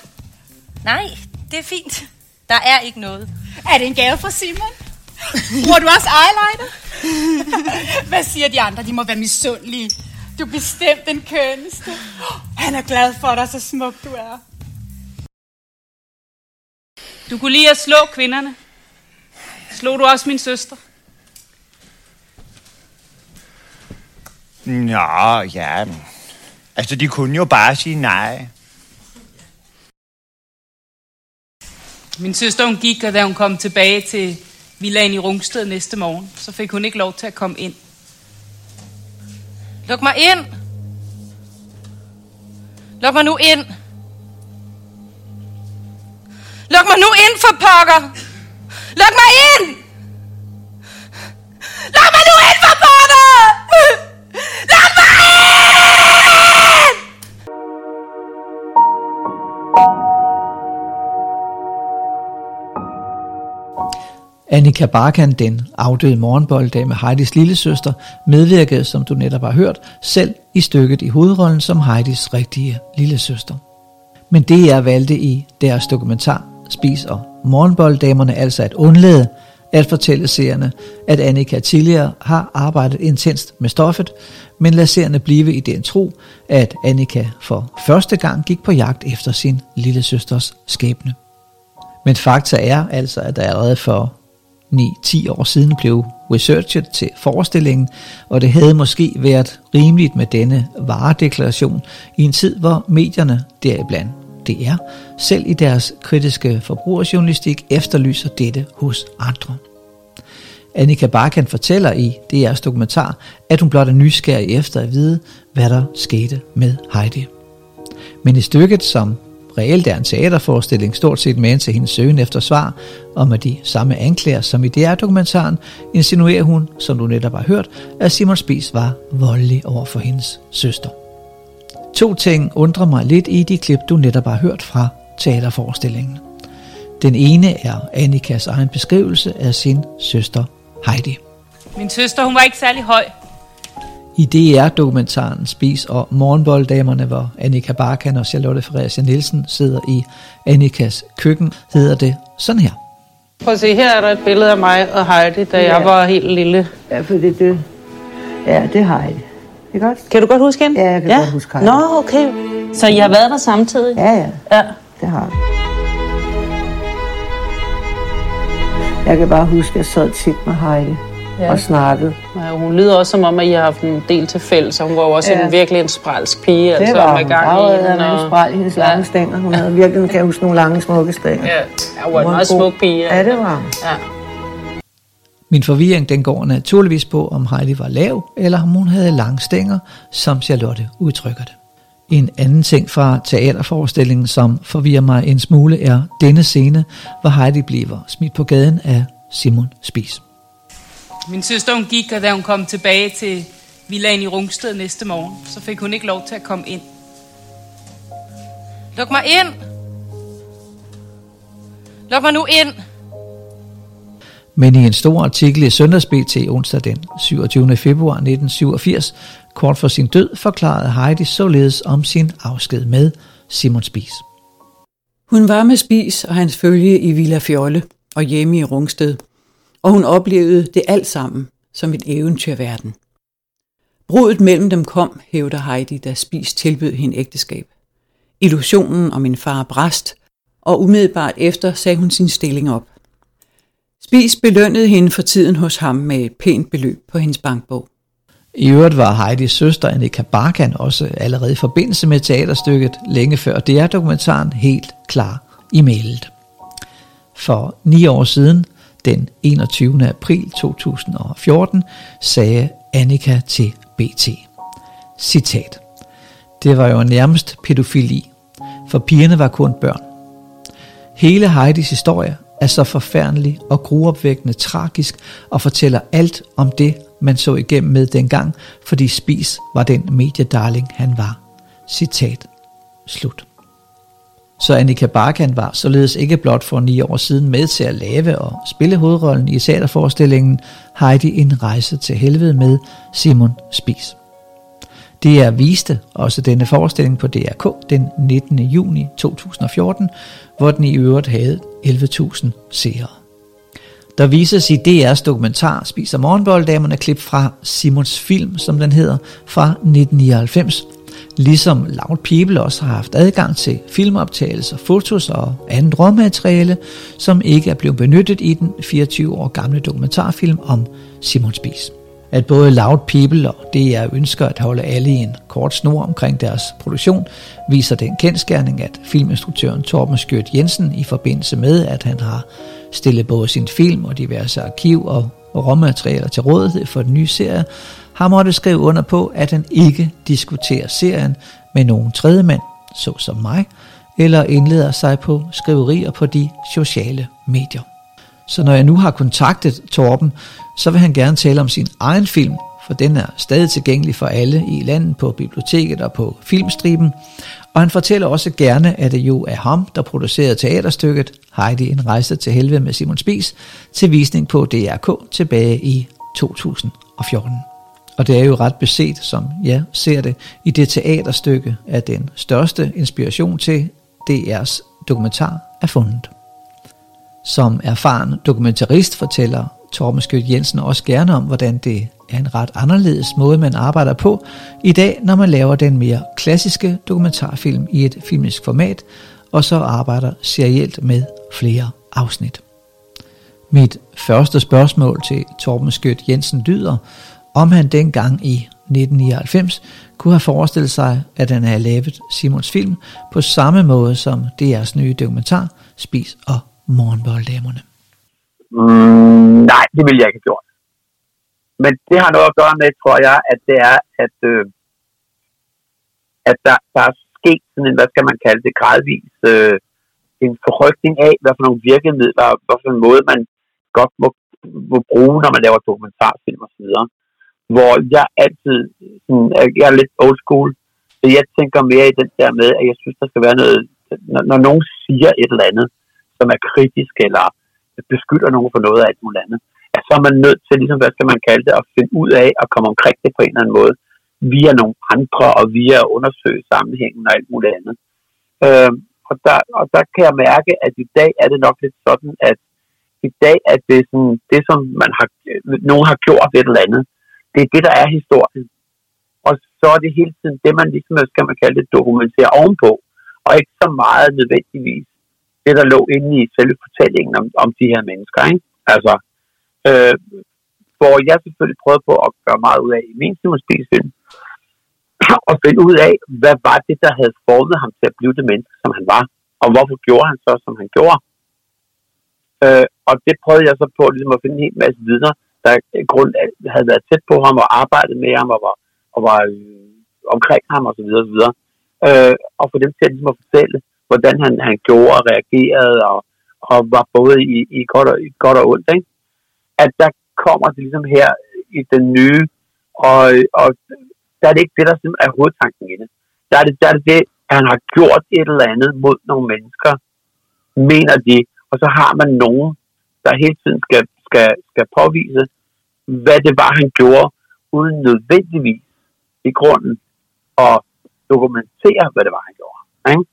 Nej, det er fint. Der er ikke noget. Er det en gave fra Simon? Bruger du også eyeliner? Hvad siger de andre? De må være misundelige. Du er bestemt den kønneste. Han er glad for dig, så smuk du er. Du kunne lide at slå kvinderne. Slog du også min søster? Nå, ja. Altså, de kunne jo bare sige nej. Min søster, hun gik, og da hun kom tilbage til villaen i Rungsted næste morgen, så fik hun ikke lov til at komme ind. Luk mig ind! Luk mig nu ind! Luk mig nu ind, for pokker! Luk mig ind! Luk mig nu ind, for pokker! Luk mig ind! Anika Barkan, den afdøde morgenbolddame med Heidis lillesøster, medvirkede, som du netop har hørt, selv i stykket i hovedrollen som Heidis rigtige lillesøster. Men det, jeg valgte i deres dokumentar, Spis og Morgenbolddamerne, altså at undlade at fortælle seerne, at Anika tidligere har arbejdet intenst med stoffet, men lad seerne blive i den tro, at Anika for første gang gik på jagt efter sin lillesøsters skæbne. Men fakta er altså, at der allerede for 9-10 år siden blev researchet til forestillingen, og det havde måske været rimeligt med denne varedeklaration i en tid, hvor medierne, deriblandt DR, selv i deres kritiske forbrugerjournalistik efterlyser dette hos andre. Anika Barkan fortæller i DR's dokumentar, at hun blot er nysgerrig efter at vide, hvad der skete med Heidi. Men i stykket, som reelt er en teaterforestilling, stort set med til hendes søgen efter svar, og med de samme anklager som i DR-dokumentaren, insinuerer hun, som du netop har hørt, at Simon Spies var voldelig over for hendes søster. To ting undrer mig lidt i de klip, du netop har hørt fra teaterforestillingen. Den ene er Anikas egen beskrivelse af sin søster Heidi. Min søster, hun var ikke særlig høj. I DR-dokumentaren Spis og Morgenbolddamerne, hvor Anika Barkan og Charlotte Fredericia Nielsen sidder i Anikas køkken, hedder det sådan her. Prøv at se, her er der et billede af mig og Heidi, da jeg var helt lille. Ja, for det. Ja, det er Heidi. Det er godt. Kan du godt huske hende? Ja, jeg kan godt huske Heidi. Nå, okay. Så I har været der samtidig? Ja. Det har jeg. Jeg kan bare huske, at jeg sad tit med Heidi og snakkede. Ja, hun lyder også som om, at I har haft en del til fælles, og hun var også en virkelig en spralsk pige. Det altså, var hun. Hun var en spral i hendes lange stænger. Hun havde virkelig, kan jeg huske, nogle lange, smukke stænger. Ja, hun var en meget smuk pige. Ja, det var hun. Ja. Min forvirring, den går naturligvis på, om Heidi var lav, eller om hun havde lange stænger, som Charlotte udtrykker det. En anden ting fra teaterforestillingen, som forvirrer mig en smule, er denne scene, hvor Heidi bliver smidt på gaden af Simon Spies. Min søster, hun gik, og da hun kom tilbage til villaen i Rungsted næste morgen, så fik hun ikke lov til at komme ind. Luk mig ind! Luk mig nu ind! Men i en stor artikel i Søndags BT onsdag den 27. februar 1987, kort for sin død, forklarede Heidi således om sin afsked med Simon Spies. Hun var med Spies og hans følge i Villa Fjolle og hjemme i Rungsted, og hun oplevede det alt sammen som et eventyrverden. Brudet mellem dem kom, hævder Heidi, da Spies tilbød hende ægteskab. Illusionen om en far brast, og umiddelbart efter sagde hun sin stilling op. Spies belønnede hende for tiden hos ham med et pænt beløb på hendes bankbog. I øvrigt var Heidis søster Anika Barkan også allerede i forbindelse med teaterstykket længe før DR-dokumentaren helt klar i mailet. For 9 år siden, den 21. april 2014, sagde Anika til BT. Citat. Det var jo nærmest pædofili, for pigerne var kun børn. Hele Heidis historie er så forfærdelig og gruopvækkende tragisk og fortæller alt om det, man så igennem med dengang, fordi Spies var den mediedarling, han var. Citat. Slut. Så Anika Barkan var således ikke blot for 9 år siden med til at lave og spille hovedrollen i teaterforestillingen Heidi en rejse til helvede med Simon Spies. DR viste også denne forestilling på DRK den 19. juni 2014, hvor den i øvrigt havde 11.000 seere. Der vises i DR's dokumentar Spiser Morgenbolledamerne klip fra Simons Film, som den hedder, fra 1999. Ligesom Loud People også har haft adgang til filmoptagelser, fotos og andet råmateriale, som ikke er blevet benyttet i den 24 år gamle dokumentarfilm om Simon Spies. At både Loud People og DR ønsker at holde alle i en kort snor omkring deres produktion, viser den kendsgerning, at filminstruktøren Torben Skjødt Jensen i forbindelse med, at han har stillet både sin film og diverse arkiv og råmaterialer til rådighed for den nye serie, har måttet skrive under på, at han ikke diskuterer serien med nogen tredjemand, såsom mig, eller indleder sig på skriverier på de sociale medier. Så når jeg nu har kontaktet Torben, så vil han gerne tale om sin egen film, for den er stadig tilgængelig for alle i landet på biblioteket og på Filmstriben. Og han fortæller også gerne, at det jo er ham, der producerede teaterstykket Heidi en rejse til helvede med Simon Spies til visning på DRK tilbage i 2014. Og det er jo ret beset, som jeg ser det, i det teaterstykke, at den største inspiration til DR's dokumentar er fundet. Som erfaren dokumentarist fortæller Torben Skjødt Jensen også gerne om, hvordan det er en ret anderledes måde, man arbejder på i dag, når man laver den mere klassiske dokumentarfilm i et filmisk format, og så arbejder serielt med flere afsnit. Mit første spørgsmål til Torben Skjødt Jensen lyder, om han dengang i 1999 kunne have forestillet sig, at han havde lavet Simons Film på samme måde som DR's nye dokumentar Spis og Morgenbolledamerne. Nej, det ville jeg ikke have gjort. Men det har noget at gøre med, tror jeg, at det er, at der er sket sådan en, hvad skal man kalde det, gradvis en forrykning af, hvad for nogle virkemidler, hvad for en måde, man godt må bruge, når man laver dokumentarfilm og så videre. Hvor jeg altid, jeg er lidt old school, så jeg tænker mere i den der med, at jeg synes, der skal være noget, når nogen siger et eller andet, som er kritisk, eller beskylder nogen for noget af et eller andet, at så er man nødt til, ligesom, hvad skal man kalde det, at finde ud af at komme omkring det på en eller anden måde, via nogle andre, og via at undersøge sammenhængen og alt muligt andet. Og der kan jeg mærke, at i dag er det nok lidt sådan, at i dag, at det, sådan, det som man har, nogen har gjort et eller andet, det er det, der er historien. Og så er det hele tiden det, man ligesom skal man kalde det, dokumentere ovenpå, og ikke så meget nødvendigvis det, der lå inde i selve fortællingen om de her mennesker, ikke? Altså, hvor jeg selvfølgelig prøvede på at gøre meget ud af i min Simons Spies-film, og finde ud af, hvad var det, der havde formet ham til at blive det menneske, som han var, og hvorfor gjorde han så, som han gjorde. Og det prøvede jeg så på ligesom at finde en hel masse vidner, der havde været tæt på ham og arbejdet med ham og var omkring ham og så videre og så videre. Og for dem til at, ligesom at fortælle, hvordan han gjorde og reagerede og var både i godt og ondt, ikke? At der kommer det ligesom her i den nye, og der er det ikke det, der simpelthen er hovedtanken i det. Der er det, at han har gjort et eller andet mod nogle mennesker, mener de, og så har man nogen, der hele tiden skal påvise, hvad det var, han gjorde, uden nødvendigvis i grunden at dokumentere, hvad det var, han gjorde. Ikke?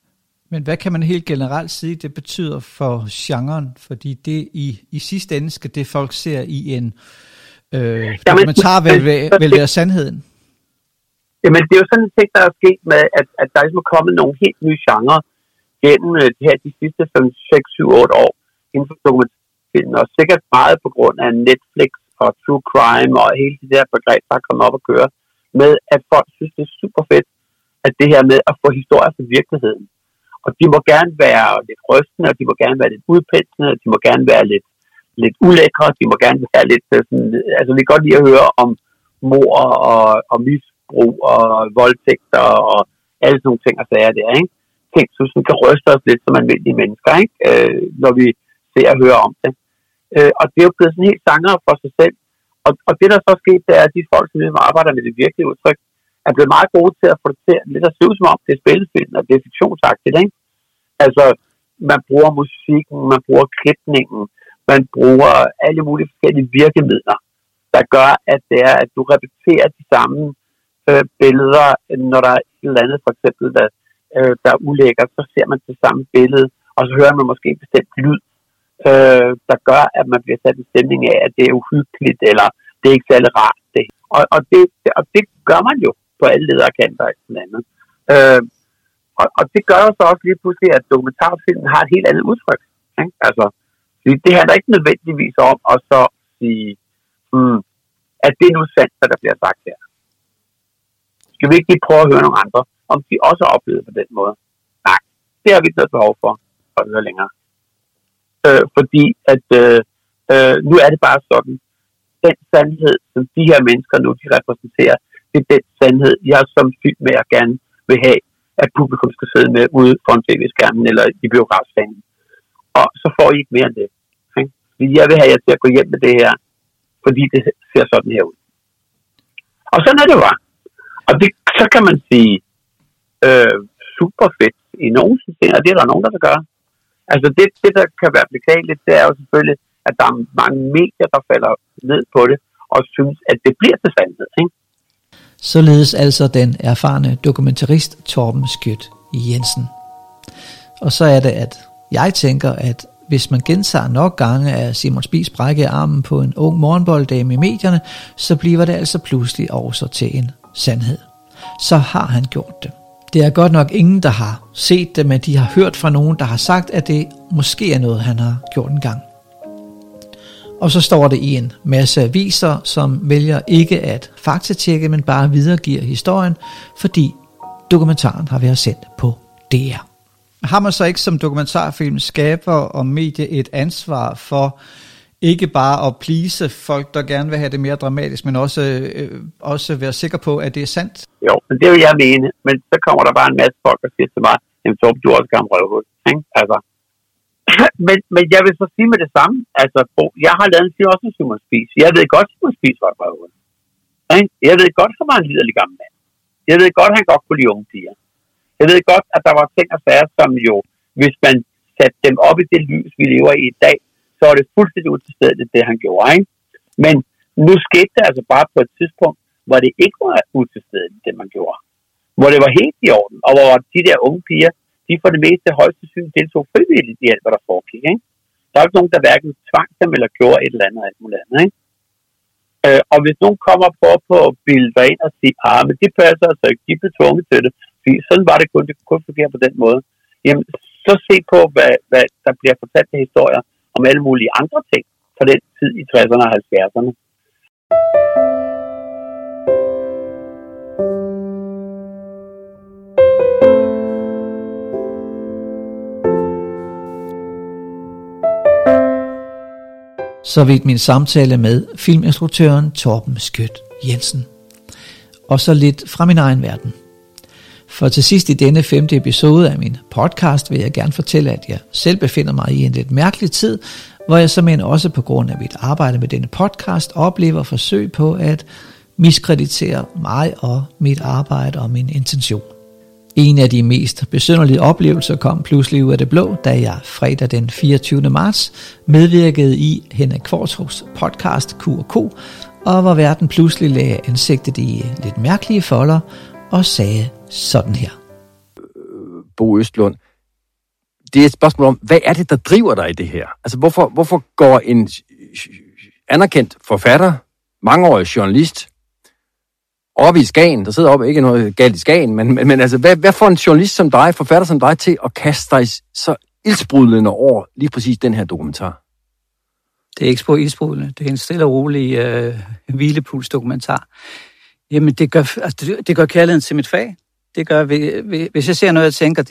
Men hvad kan man helt generelt sige, det betyder for genren? Fordi det i sidste ende skal det, folk ser i en dokumentar, vil være sandheden. Jamen, det er jo sådan en ting, der er sket med, at der ligesom er kommet nogle helt nye genrer gennem det her de sidste 5, 6, 7, 8 år inden for dokumentarfilmen, og sikkert meget på grund af Netflix og True Crime og hele det der begreb, der er kommet op at køre, med at folk synes, det er super fedt, at det her med at få historier fra virkeligheden. Og de må gerne være lidt rystende, og de må gerne være lidt udpensende, og de må gerne være lidt ulækre, og de må gerne være lidt sådan... Altså, vi kan godt lide at høre om mord og misbrug og voldtægter og alle sådan nogle ting og sager der, ikke? Ting, som kan ryste os lidt som almindelige mennesker, ikke? Når vi ser og hører om det. Og det er jo blevet sådan helt sangere for sig selv. Og det, der så er sket, det er, at de folk, som arbejder med det virkelige udtryk, er blevet meget gode til at få det til lidt at se ud som om, det er spillefilm, og det er fiktionsagtigt, ikke? Altså, man bruger musikken, man bruger klipningen, man bruger alle mulige forskellige virkemidler, der gør, at det er, at du repeterer de samme billeder, når der er et eller andet, for eksempel, der er ulækkert, så ser man det samme billede, og så hører man måske en bestemt lyd, der gør, at man bliver sat en stemning af, at det er uhyggeligt, eller det er ikke særlig rart. Det. Og det gør man jo på alle lederkanter og sådan andet. Og det gør jo så også lige pludselig, at dokumentarfilmen har et helt andet udtryk. Ikke? Altså, det handler ikke nødvendigvis om at så sige, at det er nu sandt, hvad der bliver sagt her. Skal vi ikke lige prøve at høre nogle andre, om de også har oplevet på den måde? Nej, det har vi ikke noget behov for at høre længere. Fordi at nu er det bare sådan, den sandhed, som de her mennesker nu de repræsenterer, det er den sandhed, jeg som film med at gerne vil have, at publikum skal sidde med ude foran tv-skærmen eller i biografstanden. Og så får I ikke mere end det. Okay? Jeg vil have jer til at gå hjem med det her, fordi det ser sådan her ud. Og sådan er det bare. Og det, så kan man sige, super fedt i nogle systemer, og det er der nogen, der vil gøre. Altså det, der kan være beklageligt, det er jo selvfølgelig, at der er mange medier, der falder ned på det, og synes, at det bliver til sandhed, ikke? Således altså den erfarne dokumentarist Torben Skjødt Jensen. Og så er det, at jeg tænker, at hvis man gentager nok gange af Simon Spies brække armen på en ung morgenbolddame i medierne, så bliver det altså pludselig også til en sandhed. Så har han gjort det. Det er godt nok ingen, der har set det, men de har hørt fra nogen, der har sagt, at det måske er noget, han har gjort en gang. Og så står det i en masse aviser, som vælger ikke at faktatjekke, men bare videregiver historien, fordi dokumentaren har været sendt på DR. Har man så ikke som dokumentarfilmskaber og medie et ansvar for ikke bare at please folk, der gerne vil have det mere dramatisk, men også være sikker på, at det er sandt? Jo, men det vil jeg mene, men så kommer der bare en masse folk, der siger til mig, jamen Torben, du også gerne røvhul, ikke? Altså... Men jeg vil så sige med det samme, altså jeg har lavet en film også med Simon Spies. Jeg ved godt, at Simon Spies var et røvhul. Jeg ved godt, at han var en liderlig gammel mand. Jeg ved godt, at han godt kunne lide unge piger. Jeg ved godt, at der var ting og sager, som jo, hvis man satte dem op i det lys, vi lever i i dag, så var det fuldstændig utilstedeligt, det han gjorde. Ikke? Men nu skete det altså bare på et tidspunkt, hvor det ikke var utilstedeligt, det man gjorde. Hvor det var helt i orden, og hvor de der unge piger, de for det meste højst sandsynligt deltog frivilligt i alt, hvad der foregik. Ikke? Der er ikke nogen, der hverken tvang dem eller gjorde et eller andet af et andet, ikke? Og hvis nogen kommer og prøver på at bilde sig ind og sige, men de passer altså ikke, de blev tvunget til det, fordi sådan var det kun, det kunne fungere på den måde. Jamen, så se på, hvad der bliver fortalt af historier om alle mulige andre ting fra den tid i 60'erne og 70'erne. Så vidt min samtale med filminstruktøren Torben Skjødt Jensen. Og så lidt fra min egen verden. For til sidst i denne 5. episode af min podcast vil jeg gerne fortælle, at jeg selv befinder mig i en lidt mærkelig tid, hvor jeg såmænd også på grund af mit arbejde med denne podcast oplever forsøg på at miskreditere mig og mit arbejde og min intention. En af de mest besynderlige oplevelser kom pludselig ud af det blå, da jeg fredag den 24. marts medvirkede i Henrik Qvortrups podcast Q&Q, og hvor verden pludselig lagde ansigtet i lidt mærkelige folder og sagde sådan her. Bo Østlund, det er et spørgsmål om, hvad er det, der driver dig i det her? Altså, hvorfor går en anerkendt forfatter, mangeårig journalist, oppe i Skagen, der sidder oppe, ikke noget galt i Skagen, men altså, hvad får en journalist som dig, forfatter som dig, til at kaste dig så ildsprudlende over lige præcis den her dokumentar? Det er ikke så ildsprudlende. Det er en stille og rolig hvilepulsdokumentar. Jamen, det gør kærligheden til mit fag. Det gør, hvis jeg ser noget, jeg tænker,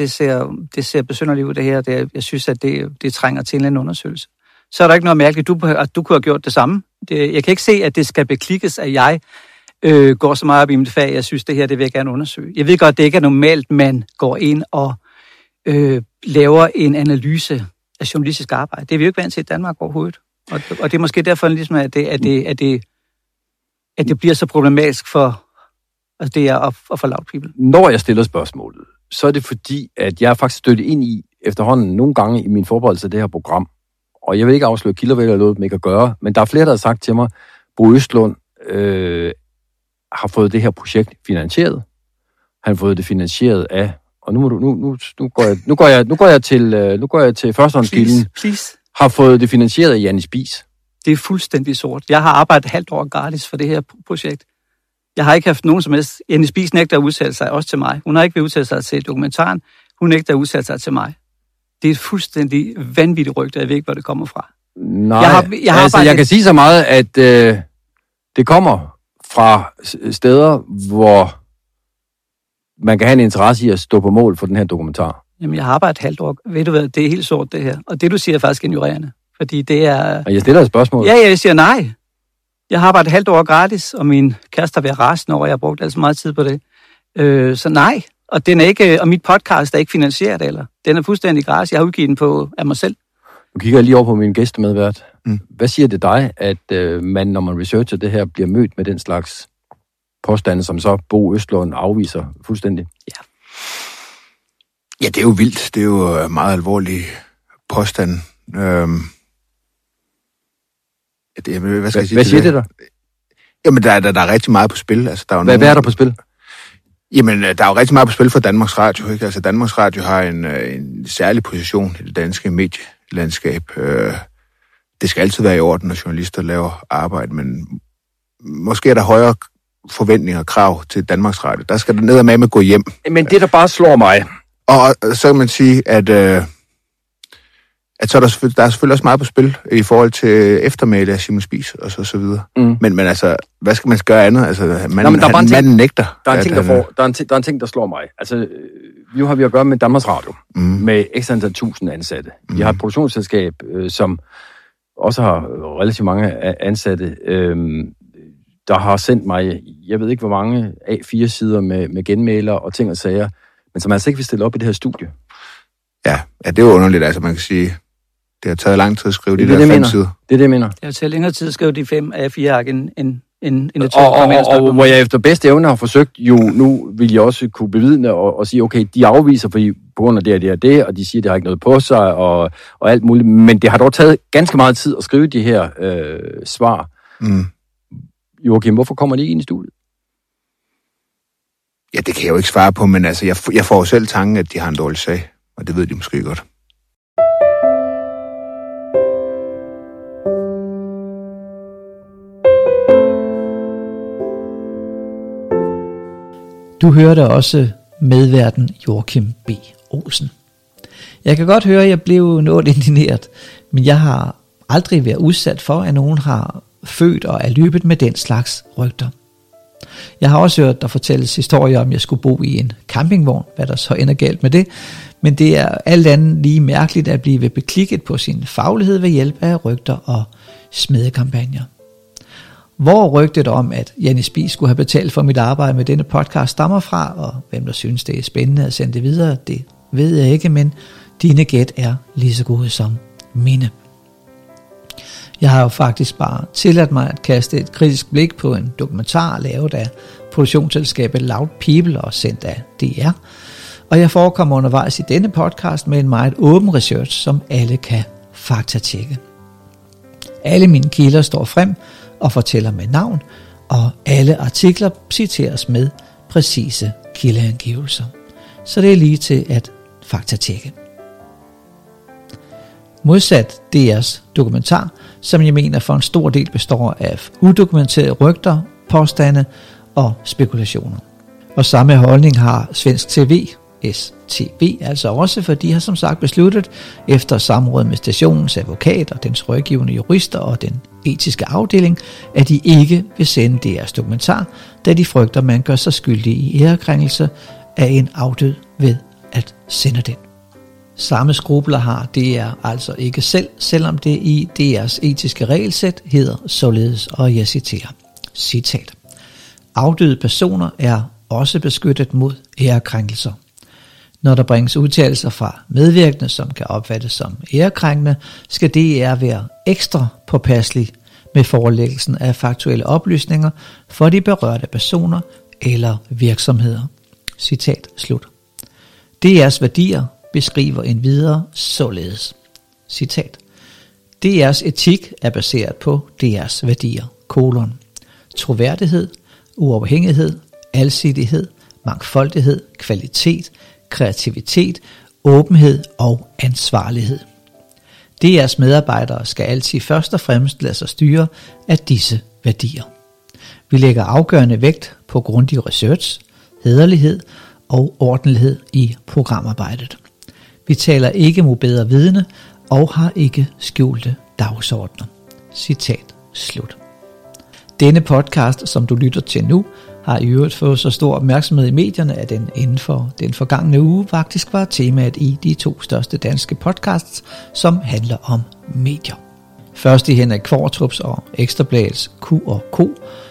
det ser besynderligt ud, det her. Jeg synes, at det trænger til en undersøgelse. Så er der ikke noget mærkeligt, at du kunne have gjort det samme. Jeg kan ikke se, at det skal beklikkes, at jeg går så meget op i mit fag, jeg synes, det her, det vil jeg gerne undersøge. Jeg ved godt, det ikke er normalt, man går ind og laver en analyse af journalistisk arbejde. Det er vi jo ikke vant til i Danmark overhovedet. Og det er måske derfor, ligesom, at det bliver så problematisk for altså DR og for Loud People. Når jeg stiller spørgsmålet, så er det fordi, at jeg er faktisk stødt ind i efterhånden nogle gange i min forberedelse af det her program. Og jeg vil ikke afsløre kilder, hvad jeg lod mig ikke at gøre, men der er flere, der har sagt til mig, Bo Østlund har fået det her projekt finansieret. Han har fået det finansieret af, og nu går jeg til førstehåndskilden. Please. Har fået det finansieret af Janni Spies. Det er fuldstændig sort. Jeg har arbejdet halvt år gratis for det her projekt. Jeg har ikke haft nogen som helst. Janni Spies nægter at udtale sig også til mig. Hun har ikke vil udtale sig til dokumentaren. Hun nægter at udtale sig til mig. Det er et fuldstændig vanvittigt rygte, og jeg ved ikke, hvor det kommer fra. Nej, jeg kan sige så meget, at det kommer fra steder, hvor man kan have en interesse i at stå på mål for den her dokumentar. Jamen, jeg har arbejdet halvt år. Ved du hvad, det er helt sort, det her. Og det, du siger, er faktisk ignorerende. Fordi det er... Og jeg stiller et spørgsmål. Ja, jeg siger nej. Jeg har arbejdet halvt år gratis, og min kæreste har været rasende over, jeg har brugt altså meget tid på det. Så nej. Og den er ikke, og mit podcast er ikke finansieret eller. Den er fuldstændig gratis. Jeg har udgivet den på af mig selv. Nu kigger jeg lige over på min gæstemedvært. Mm. Hvad siger det dig, at man, når man researcher det her, bliver mødt med den slags påstande, som så Bo Østlund afviser fuldstændig? Ja. Ja, det er jo vildt. Det er jo meget alvorlige påstande. Hvad siger det der? Jamen, der er rigtig meget på spil. Altså, der er jo hvad er der på spil? Jamen, der er jo rigtig meget på spil for Danmarks Radio, ikke? Altså, Danmarks Radio har en særlig position i det danske medielandskab. Det skal altid være i orden, når journalister laver arbejde, men måske er der højere forventninger og krav til Danmarks Radio. Der skal der ned og med gå hjem. Men det, der bare slår mig... Og så kan man sige, at så der er selvfølgelig også meget på spil i forhold til eftermælet af Simon Spies og så videre. Mm. Men altså, hvad skal man gøre andet? Altså, manden nægter. Der er en ting, der slår mig. Altså, nu har vi at gøre med Danmarks Radio, med ekstra antal 1000 ansatte. Vi har et produktionsselskab, som også har relativt mange ansatte, der har sendt mig, jeg ved ikke hvor mange A4-sider med genmæler og ting og sager, men som altså ikke vil stille op i det her studie. Ja, det er jo underligt, altså man kan sige, det har taget lang tid at skrive det der 5 sider. Det er det, jeg mener. Det har taget længere tid at skrive de 5 A4-ark end det 12. Og hvor jeg efter bedste evne har forsøgt, jo nu vil jeg også kunne bevidne og sige, okay, de afviser, fordi på grund af det, og de siger, det har ikke noget på sig, og alt muligt, men det har dog taget ganske meget tid at skrive de her svar. Mm. Jo, okay, hvorfor kommer de ikke ind i studiet? Ja, det kan jeg jo ikke svare på, men altså, jeg får jo selv tanken, at de har en dårlig sag, og det ved de måske godt. Du hørte også medværten Joachim B. Olsen. Jeg kan godt høre, at jeg blev noget indigneret, men jeg har aldrig været udsat for, at nogen har født og er løbet med den slags rygter. Jeg har også hørt, der fortælles historier om, at jeg skulle bo i en campingvogn, hvad der så ender galt med det, men det er alt andet lige mærkeligt at blive beklikket på sin faglighed ved hjælp af rygter og smedekampagner. Hvor rygtet om, at Janni Spies skulle have betalt for mit arbejde med denne podcast stammer fra, og hvem der synes, det er spændende at sende det videre, det ved jeg ikke, men dine gæt er lige så gode som mine. Jeg har jo faktisk bare tilladt mig at kaste et kritisk blik på en dokumentar lavet af produktionsselskabet Loud People og sendt af DR, og jeg forekommer undervejs i denne podcast med en meget åben research, som alle kan faktatjekke. Alle mine kilder står frem og fortæller med navn, og alle artikler citeres med præcise kildeangivelser. Så det er lige til at faktatjekke. Modsat DR's dokumentar, som jeg mener for en stor del består af udokumenterede rygter, påstande og spekulationer. Og samme holdning har Svensk TV, STV, altså også, for de har som sagt besluttet, efter samråd med stationens advokat og dens rådgivende jurister og den etiske afdeling, at de ikke vil sende DR's dokumentar, da de frygter, man gør sig skyldig i ærekrænkelse af en afdød ved at sende den. Samme skrubler har DR altså ikke selv, selvom det i DR's etiske regelsæt hedder således, og jeg citerer, citat, afdøde personer er også beskyttet mod ærekrænkelser. Når der bringes udtalelser fra medvirkende, som kan opfattes som ærekrænkende, skal DR være ekstra påpasselig med forelæggelsen af faktuelle oplysninger for de berørte personer eller virksomheder. Citat slut. DR's værdier beskriver endvidere således. Citat. DR's etik er baseret på DR's værdier. Kolon. Troværdighed, uafhængighed, alsidighed, mangfoldighed, kvalitet, kreativitet, åbenhed og ansvarlighed. DR's medarbejdere skal altid først og fremmest lade sig styre af disse værdier. Vi lægger afgørende vægt på grundig research, hæderlighed og ordentlighed i programarbejdet. Vi taler ikke mod bedre vidne og har ikke skjulte dagsordner. Citat slut. Denne podcast, som du lytter til nu, har i øvrigt fået så stor opmærksomhed i medierne, at den inden for den forgangne uge faktisk var temaet i de to største danske podcasts, som handler om medier. Først i Henrik Qvortrups og Ekstra Bladets Q&Q,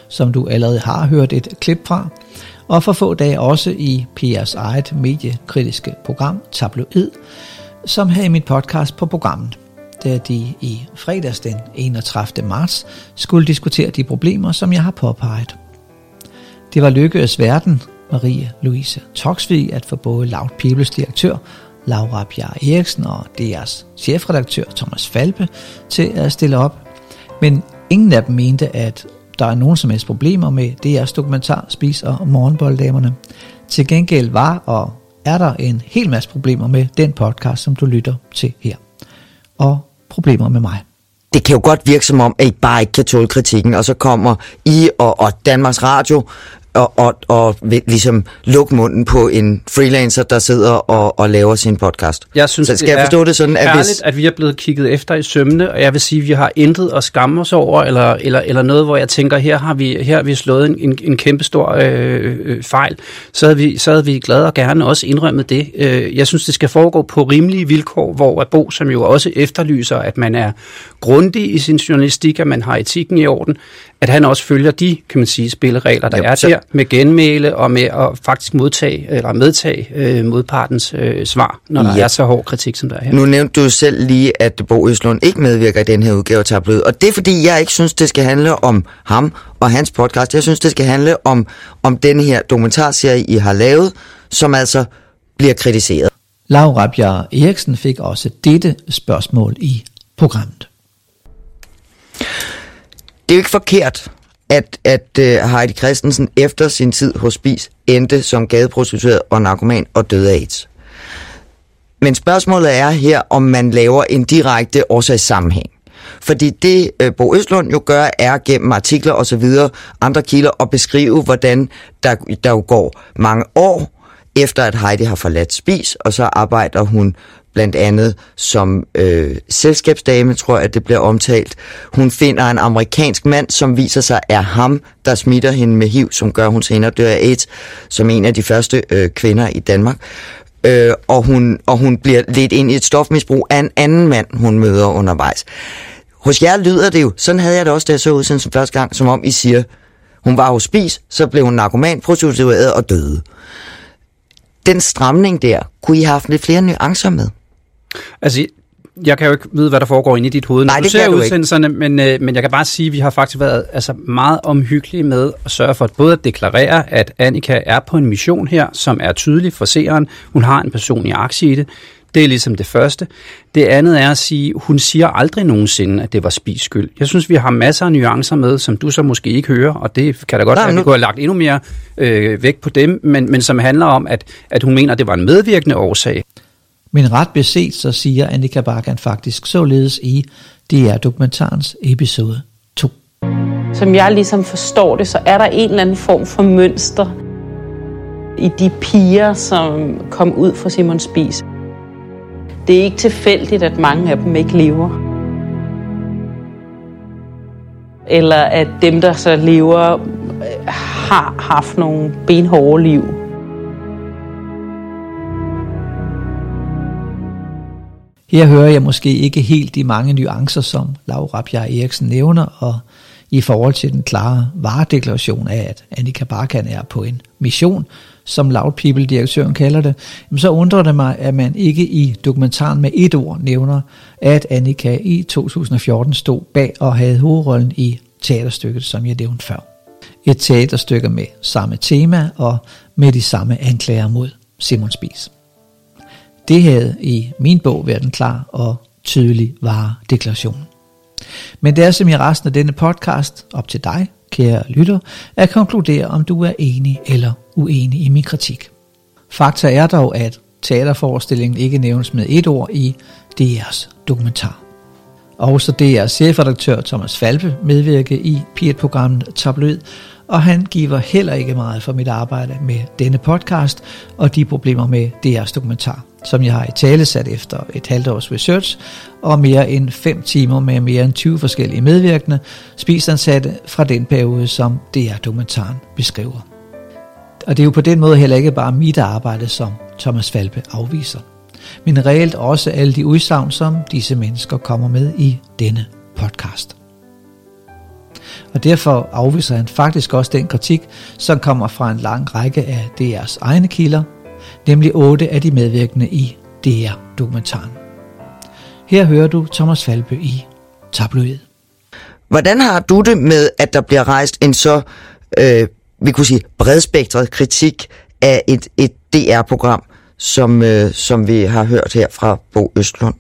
som du allerede har hørt et klip fra, og for få dage også i PR's eget mediekritiske program Tabloid, som havde mit podcast på programmet, da de i fredags den 31. marts skulle diskutere de problemer, som jeg har påpeget. Det var lykkedes verden, Marie-Louise Toksvig, at få både Loud Peoples direktør, Laura Bjerre Eriksen og DR's chefredaktør, Thomas Falbe, til at stille op. Men ingen af dem mente, at der er nogen som helst problemer med DR's dokumentar Spies og Morgenbolledamerne. Til gengæld var og er der en hel masse problemer med den podcast, som du lytter til her. Og problemer med mig. Det kan jo godt virke som om, at I bare ikke kan tåle kritikken, og så kommer I og Danmarks Radio og ligesom lukke munden på en freelancer, der sidder og laver sin podcast. Jeg synes, så skal jeg forstå det sådan, at ærligt, hvis at vi er blevet kigget efter i sømmene, og jeg vil sige, at vi har intet at skamme os over, eller noget, hvor jeg tænker, her har vi slået en kæmpestor fejl. Så havde vi glade og gerne også indrømmet det. Jeg synes, det skal foregå på rimelige vilkår, hvor Bo, som jo også efterlyser, at man er grundig i sin journalistik, at man har etikken i orden, at han også følger de, kan man sige, spilleregler, der er der, med genmæle og med at faktisk medtage modpartens svar, når der er så hård kritik, som der er her. Nu nævnte du selv lige, at Bo Østlund ikke medvirker i den her udgave af Tabloid, og det er fordi, jeg ikke synes, det skal handle om ham og hans podcast. Jeg synes, det skal handle om den her dokumentarserie, I har lavet, som altså bliver kritiseret. Laura Bjerre Eriksen fik også dette spørgsmål i programmet. Det er jo ikke forkert, at Heidi Christensen efter sin tid hos Spies endte som gadeprostitueret og narkoman og døde af AIDS. Men spørgsmålet er her, om man laver en direkte årsagssammenhæng. Fordi det Bo Østlund jo gør, er gennem artikler og så videre, andre kilder, at beskrive, hvordan der jo går mange år, efter at Heidi har forladt Spies, og så arbejder hun blandt andet som selskabsdame, tror jeg, at det bliver omtalt. Hun finder en amerikansk mand, som viser sig er ham, der smitter hende med HIV, som gør, hun senere dør af AIDS, som en af de første kvinder i Danmark. Og hun bliver ledt ind i et stofmisbrug af en anden mand, hun møder undervejs. Hos jer lyder det jo, sådan havde jeg det også, da jeg så udsendelsen første gang, som om I siger, hun var hos Spies, så blev hun narkoman, prostitueret og døde. Den stramning der, kunne I have haft lidt flere nuancer med? Altså, jeg kan jo ikke vide, hvad der foregår inde i dit hoved, når du ser udsendelserne, men jeg kan bare sige, at vi har faktisk været meget omhyggelige med at sørge for at både deklarere, at Anika er på en mission her, som er tydelig for seeren. Hun har en personlig aktie i det. Det er ligesom det første. Det andet er at sige, hun siger aldrig nogensinde, at det var Spies skyld. Jeg synes, vi har masser af nuancer med, som du så måske ikke hører, og det kan da godt være, at vi kunne have lagt endnu mere vægt på dem, men som handler om, at hun mener, at det var en medvirkende årsag. Men ret beset, så siger Anika Barkan faktisk således i DR-dokumentarens episode 2. Som jeg ligesom forstår det, så er der en eller anden form for mønster i de piger, som kom ud fra Simon Spies. Det er ikke tilfældigt, at mange af dem ikke lever. Eller at dem, der så lever, har haft nogle benhårde liv. Her hører jeg måske ikke helt de mange nuancer, som Laura Bjerre Eriksen nævner, og i forhold til den klare varedeklaration af, at Anika Barkan er på en mission, som Loud People-direktøren kalder det, så undrer det mig, at man ikke i dokumentaren med et ord nævner, at Anika i 2014 stod bag og havde hovedrollen i teaterstykket, som jeg nævnte før. Et teaterstykke med samme tema og med de samme anklager mod Simon Spies. Det havde i min bog været en klar og tydelig varedeklaration. Men det er som i resten af denne podcast op til dig, kære lytter, at konkludere, om du er enig eller uenig i min kritik. Fakta er dog, at teaterforestillingen ikke nævnes med et ord i DR's dokumentar. Også DR's chefredaktør Thomas Falbe medvirker i P1-programmet Tabloid, og han giver heller ikke meget for mit arbejde med denne podcast og de problemer med DR's dokumentar, som jeg har i tale sat efter et halvt års research og mere end 5 timer med mere end 20 forskellige medvirkende spisansatte fra den periode, som DR-dokumentaren beskriver. Og det er jo på den måde heller ikke bare mit arbejde, som Thomas Falbe afviser, men reelt også alle de udsagn, som disse mennesker kommer med i denne podcast. Og derfor afviser han faktisk også den kritik, som kommer fra en lang række af DR's egne kilder, nemlig 8 af de medvirkende i DR-dokumentaren. Her hører du Thomas Falbe i Tabloid. Hvordan har du det med, at der bliver rejst en så vi kunne sige bredspektret kritik af et DR-program, som vi har hørt her fra Bo Østlund?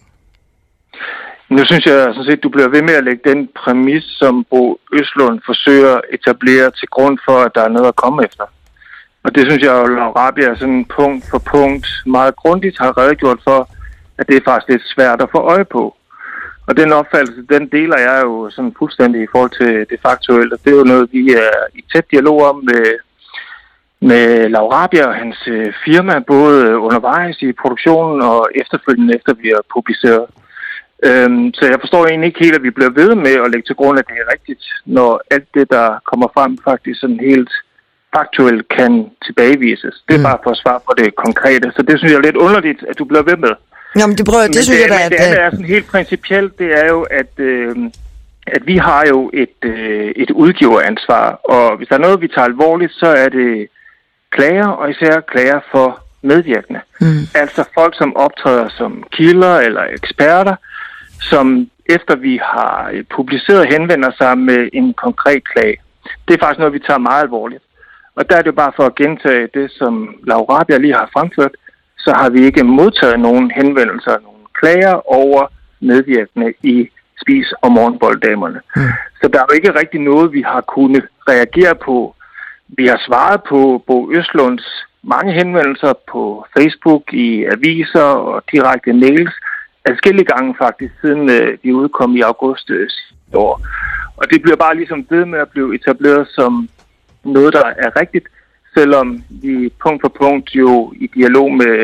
Nu synes jeg sådan set, du bliver ved med at lægge den præmis, som Bo Østlund forsøger at etablere til grund for, at der er noget at komme efter. Og det synes jeg, at Laura Bjerre sådan punkt for punkt meget grundigt har redegjort for, at det er faktisk lidt svært at få øje på. Og den opfattelse, den deler jeg jo sådan fuldstændig i forhold til det faktuelle. Og det er jo noget, vi er i tæt dialog om med Laura Bjerre og hans firma, både undervejs i produktionen og efterfølgende, efter vi har publiceret. Så jeg forstår egentlig ikke helt, at vi bliver ved med at lægge til grund, at det er rigtigt, når alt det, der kommer frem, faktisk sådan helt faktuelt kan tilbagevises. Det er bare for at svare på det konkrete. Så det synes jeg er lidt underligt, at du bliver ved med. Nå, men det prøver jeg, det synes jeg, der er... Det andet er sådan helt principielt, det er jo, at vi har jo et udgiveransvar. Og hvis der er noget, vi tager alvorligt, så er det klager, og især klager for medvirkende. Altså folk, som optræder som kilder eller eksperter, som efter vi har publiceret henvender sig med en konkret klage. Det er faktisk noget, vi tager meget alvorligt. Og der er det jo bare for at gentage det, som Laura Bjerre lige har fremført, så har vi ikke modtaget nogen henvendelser, nogen klager over medvirkende i Spies og Morgenbolledamerne. Så der er jo ikke rigtig noget, vi har kunnet reagere på. Vi har svaret på Bo Østlunds mange henvendelser på Facebook, i aviser og direkte mails. adskillige gange faktisk, siden de udkom i august sidste år. Og det bliver bare ligesom ved med at blive etableret som noget, der er rigtigt, selvom vi punkt for punkt jo i dialog med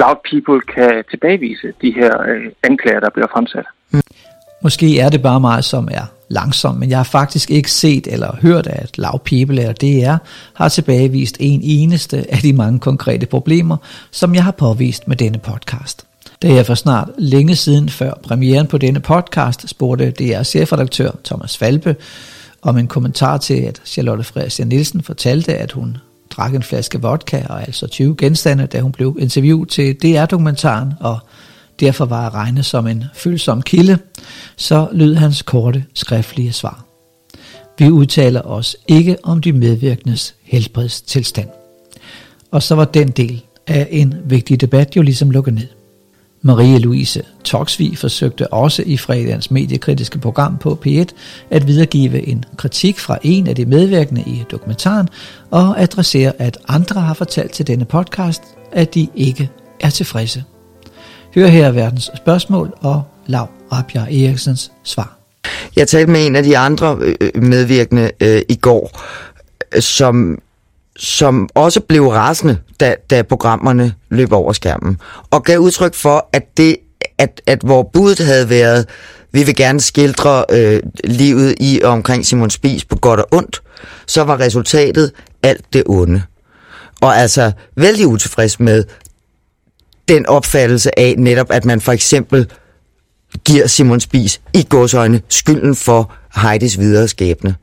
Loud People kan tilbagevise de her anklager, der bliver fremsat. Måske er det bare mig, som er langsom, men jeg har faktisk ikke set eller hørt, at Loud People eller DR har tilbagevist en eneste af de mange konkrete problemer, som jeg har påvist med denne podcast. Da jeg for snart længe siden før premieren på denne podcast spurgte DR's chefredaktør Thomas Falbe om en kommentar til, at Charlotte Fredericia Nielsen fortalte, at hun drak en flaske vodka og altså 20 genstande, da hun blev interviewet til DR-dokumentaren, og derfor var at regne som en følsom kilde, så lød hans korte skriftlige svar: Vi udtaler os ikke om de medvirkendes helbredstilstand. Og så var den del af en vigtig debat jo ligesom lukket ned. Marie-Louise Toksvig forsøgte også i fredagens mediekritiske program på P1 at videregive en kritik fra en af de medvirkende i dokumentaren og adressere, at andre har fortalt til denne podcast, at de ikke er tilfredse. Hør her verdens spørgsmål og Laura Bjerre Eriksens svar. Jeg talte med en af de andre medvirkende i går, som også blev rasende, da programmerne løb over skærmen, og gav udtryk for, at hvor budet havde været, vi vil gerne skildre livet i og omkring Simon Spies på godt og ondt, så var resultatet alt det onde. Og altså vældig utilfreds med den opfattelse af netop, at man for eksempel giver Simon Spies i gåseøjne skylden for Heidis videre skæbne.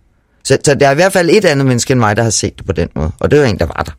Så der er i hvert fald et andet menneske end mig, der har set det på den måde. Og det var en, der var der.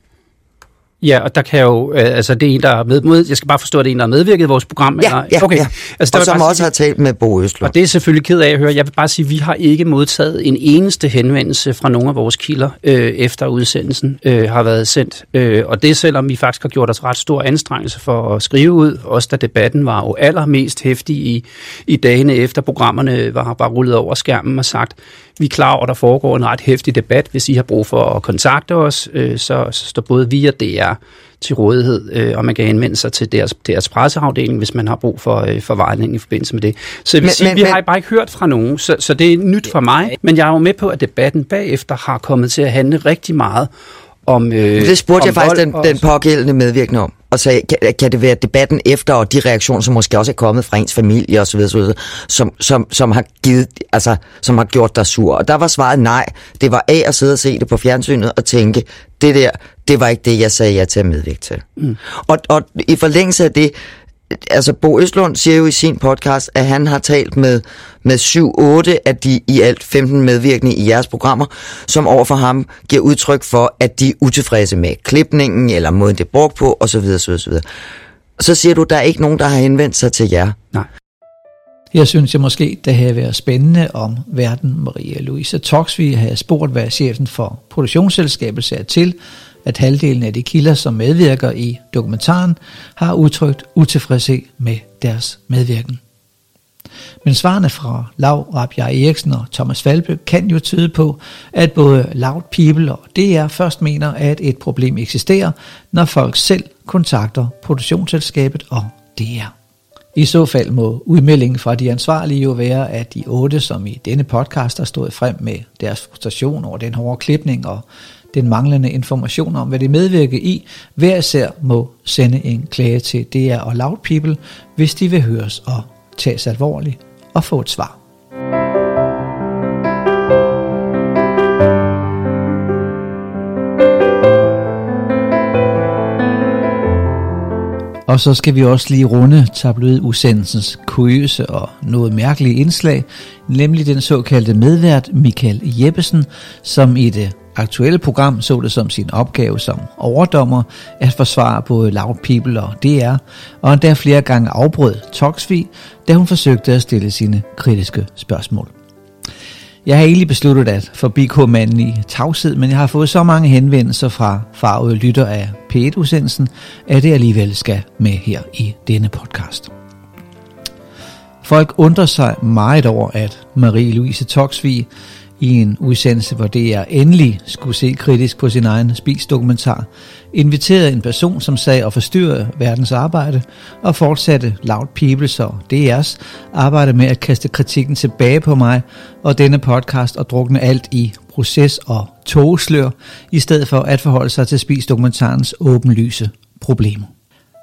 Ja, og der kan jo... Altså, det er en, der er med... Jeg skal bare forstå, at det er en, der har medvirket i vores program. Ja, eller? Okay. Ja. Altså, der og som også har talt med Bo Østlund. Og det er selvfølgelig ked af at høre. Jeg vil bare sige, at vi har ikke modtaget en eneste henvendelse fra nogen af vores kilder, efter udsendelsen har været sendt. Og det selvom vi faktisk har gjort os ret stor anstrengelse for at skrive ud, også da debatten var jo allermest hæftig i dagene efter programmerne var bare rullet over skærmen og sagt... Vi er klar over, at der foregår en ret hæftig debat. Hvis I har brug for at kontakte os, så står både vi og DR til rådighed, og man kan henvende sig til deres presseafdeling, hvis man har brug for vejledning i forbindelse med det. Så vi har bare ikke hørt fra nogen, så det er nyt for mig. Men jeg er jo med på, at debatten bagefter har kommet til at handle rigtig meget om det spurgte jeg faktisk den pågældende medvirkende om, og sagde, kan det være debatten efter, og de reaktioner, som måske også er kommet fra ens familie osv., som har gjort dig sur. Og der var svaret nej. Det var at sidde og se det på fjernsynet og tænke, det var ikke det, jeg sagde ja til at medvirke til. Mm. Og i forlængelse af det, altså Bo Østlund siger jo i sin podcast, at han har talt med 7-8 af de i alt 15 medvirkende i jeres programmer, som overfor ham giver udtryk for, at de er utilfredse med klipningen eller måden det er brugt på osv. Så siger du, at der er ikke nogen, der har henvendt sig til jer. Nej. Her synes jeg måske, det havde været spændende om verden Marie-Louise Toksvig havde spurgt, hvad chefen for produktionsselskabet ser til, at halvdelen af de kilder, som medvirker i dokumentaren, har udtrykt utilfredshed med deres medvirken. Men svarene fra Laura Bjerre Eriksen og Thomas Falbe kan jo tyde på, at både Loud People og DR først mener, at et problem eksisterer, når folk selv kontakter produktionsselskabet og DR. I så fald må udmeldingen fra de ansvarlige jo være, at de 8, som i denne podcast har stået frem med deres frustration over den hårde klipning og den manglende information om, hvad de medvirker i, hver især må sende en klage til DR og Loud People, hvis de vil høres og tages alvorligt og få et svar. Og så skal vi også lige runde tabloidudsendelsens kuriøse og noget mærkelige indslag, nemlig den såkaldte medvært Michael Jeppesen, som i det aktuelle program så det som sin opgave som overdommer at forsvare både Loud People og DR, og endda flere gange afbrød Toksvig, da hun forsøgte at stille sine kritiske spørgsmål. Jeg har egentlig besluttet at forbigå manden i tavshed, men jeg har fået så mange henvendelser fra farvede lytter af P1-udsendelsen, at det alligevel skal med her i denne podcast. Folk undrer sig meget over, at Marie-Louise Toksvig i en udsendelse, hvor DR endelig skulle se kritisk på sin egen Spies-dokumentar, inviterede en person, som sagde og forstyrrede verdens arbejde, og fortsatte Loud Peoples og DR's arbejde med at kaste kritikken tilbage på mig og denne podcast og drukne alt i proces og togslør, i stedet for at forholde sig til Spies-dokumentarens åbenlyse problemer.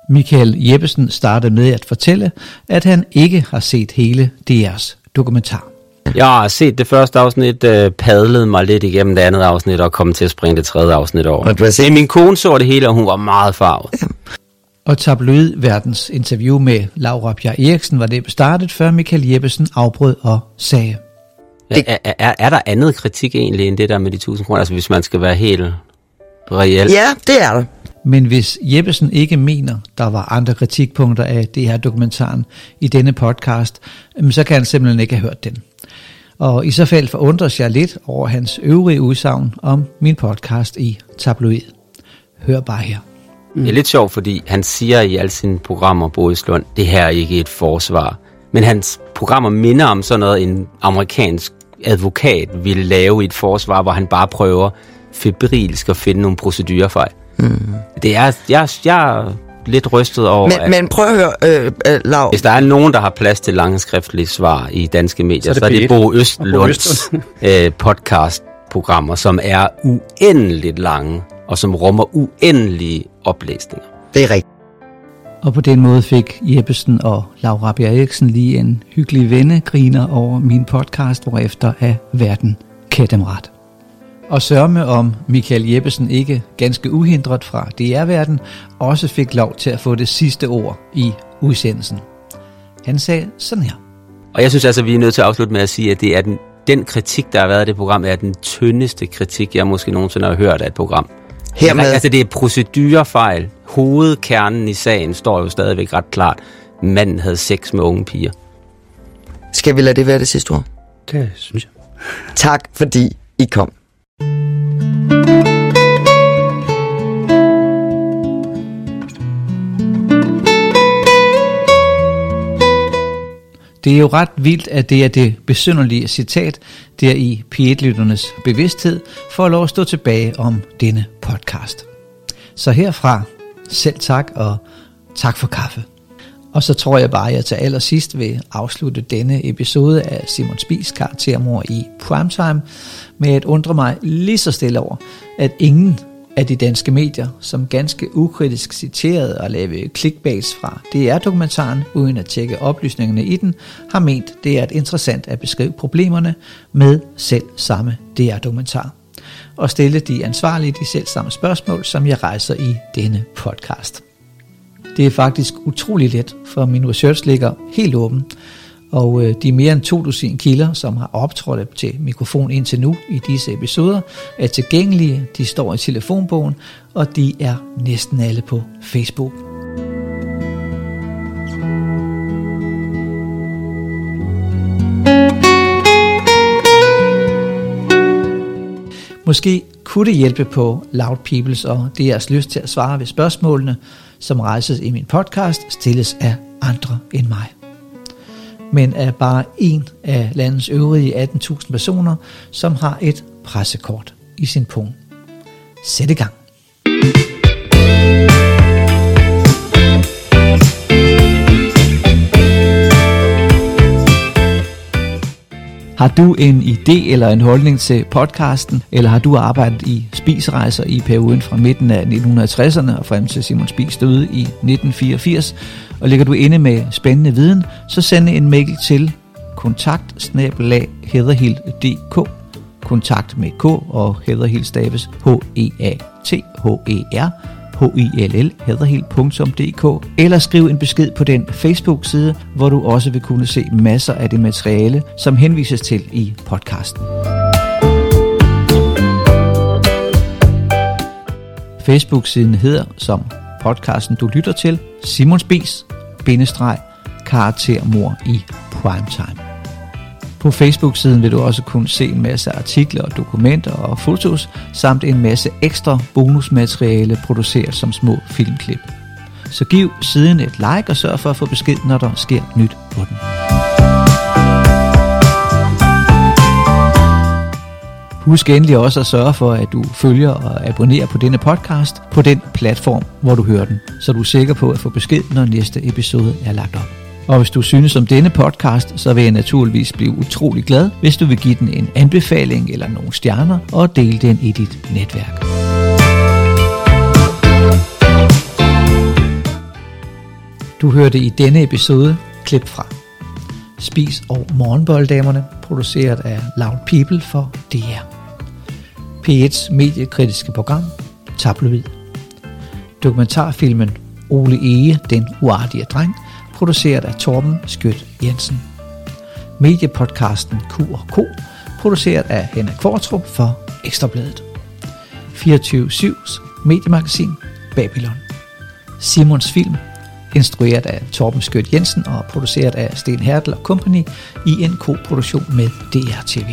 Michael Jeppesen startede med at fortælle, at han ikke har set hele DR's dokumentar. Jeg har set det første afsnit, padlede mig lidt igennem det andet afsnit og kom til at springe det tredje afsnit over. Men min kone så det hele, og hun var meget farvet. Og Tabloid-verdens interview med Laura Bjerre Eriksen var det startet, før Michael Jeppesen afbrød og sagde. Er der andet kritik egentlig end det der med de 1.000 kroner, altså hvis man skal være helt reelt? Ja, det er det. Men hvis Jeppesen ikke mener, der var andre kritikpunkter af det her dokumentaren i denne podcast, så kan han simpelthen ikke have hørt den. Og i så fald forundres jeg lidt over hans øvrige udsagn om min podcast i Tabloid. Hør bare her. Det er lidt sjovt, fordi han siger i alle sine programmer, Bo Østlund, det her er ikke et forsvar. Men hans programmer minder om sådan noget, en amerikansk advokat ville lave i et forsvar, hvor han bare prøver febrilsk at finde nogle procedurefejl. Det er, jeg er lidt rystet over. Men prøv at høre, Lav. Hvis der er nogen, der har plads til lange skriftlige svar i danske medier, så er det Bo Østlunds podcastprogrammer, som er uendeligt lange, og som rummer uendelige oplæsninger. Det er rigtigt. Og på den måde fik Jeppesen og Laura Bjerre Eriksen lige en hyggelig vennegriner over min podcast, hvorefter af verden kan dem ret. Og sørme om Michael Jeppesen ikke ganske uhindret fra DR-verden også fik lov til at få det sidste ord i udsendelsen. Han sagde sådan her. Og jeg synes altså, vi er nødt til at afslutte med at sige, at det er den kritik, der har været i det program, er den tyndeste kritik, jeg måske nogensinde har hørt af et program. Hermed. Altså det er procedurefejl. Hovedkernen i sagen står jo stadigvæk ret klart. Manden havde sex med unge piger. Skal vi lade det være det sidste ord? Det synes jeg. Tak fordi I kom. Det er jo ret vildt, at det er det besynderlige citat, der i P1-lytternes bevidsthed får lov at stå tilbage om denne podcast. Så herfra, selv tak og tak for kaffe. Og så tror jeg bare, at jeg til allersidst vil afslutte denne episode af Simon Spies karaktermor i Primetime med at undre mig lige så stille over, at ingen af de danske medier, som ganske ukritisk citerede og lavede clickbaits fra DR-dokumentaren, uden at tjekke oplysningerne i den, har ment, det er interessant at beskrive problemerne med selv samme DR-dokumentar. Og stille de ansvarlige de selv samme spørgsmål, som jeg rejser i denne podcast. Det er faktisk utrolig let, for min research ligger helt åben, og de mere end 2 dusin kilder, som har optrådt til mikrofon indtil nu i disse episoder, er tilgængelige, de står i telefonbogen, og de er næsten alle på Facebook. Måske kunne det hjælpe på Loud Peoples og deres lyst til at svare ved spørgsmålene, som rejses i min podcast, stilles af andre end mig. Men er bare en af landets øvrige 18.000 personer, som har et pressekort i sin pung. Sæt i gang. Har du en idé eller en holdning til podcasten, eller har du arbejdet i spisrejser i perioden fra midten af 1960'erne og frem til Simon Spies døde i 1984, og ligger du inde med spændende viden, så send en mail til kontakt@hederhild.dk, kontakt med k og Hederhild staves HEDERHILL@hederhild.dk, eller skriv en besked på den Facebook-side, hvor du også vil kunne se masser af det materiale, som henvises til i podcasten. Facebook-siden hedder, som podcasten du lytter til, Simon Spies - karaktermor i Primetime. På Facebook-siden vil du også kunne se en masse artikler og dokumenter og fotos, samt en masse ekstra bonusmateriale produceret som små filmklip. Så giv siden et like og sørg for at få besked, når der sker nyt på den. Husk endelig også at sørge for, at du følger og abonnerer på denne podcast på den platform, hvor du hører den, så du er sikker på at få besked, når næste episode er lagt op. Og hvis du synes om denne podcast, så vil jeg naturligvis blive utrolig glad, hvis du vil give den en anbefaling eller nogle stjerner og dele den i dit netværk. Du hørte i denne episode klip fra Spis og Morgenbolledamerne, produceret af Loud People for DR. P1's mediekritiske program Tabloid. Dokumentarfilmen Ole Ege, den uartige dreng, produceret af Torben Skjødt Jensen. Mediepodcasten Q&Q, produceret af Henrik Qvortrup for Ekstrabladet. 24/7's mediemagasin Babylon. Simons Film, instrueret af Torben Skjødt Jensen og produceret af Sten Hertel og Company i en koproduktion med DRTV.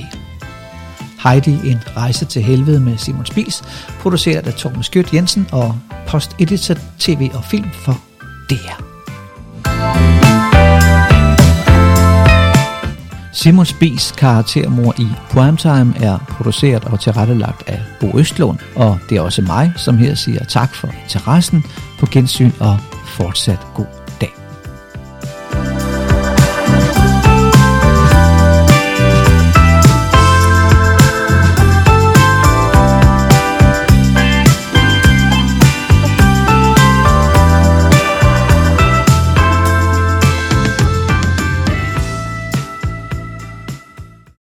Heidi, en rejse til helvede med Simon Spies, produceret af Torben Skjødt Jensen og posteditor TV og film for DR. Simon Spies karaktermor i Primetime er produceret og tilrettelagt af Bo Østlund, og det er også mig, som her siger tak for interessen. På gensyn og fortsat god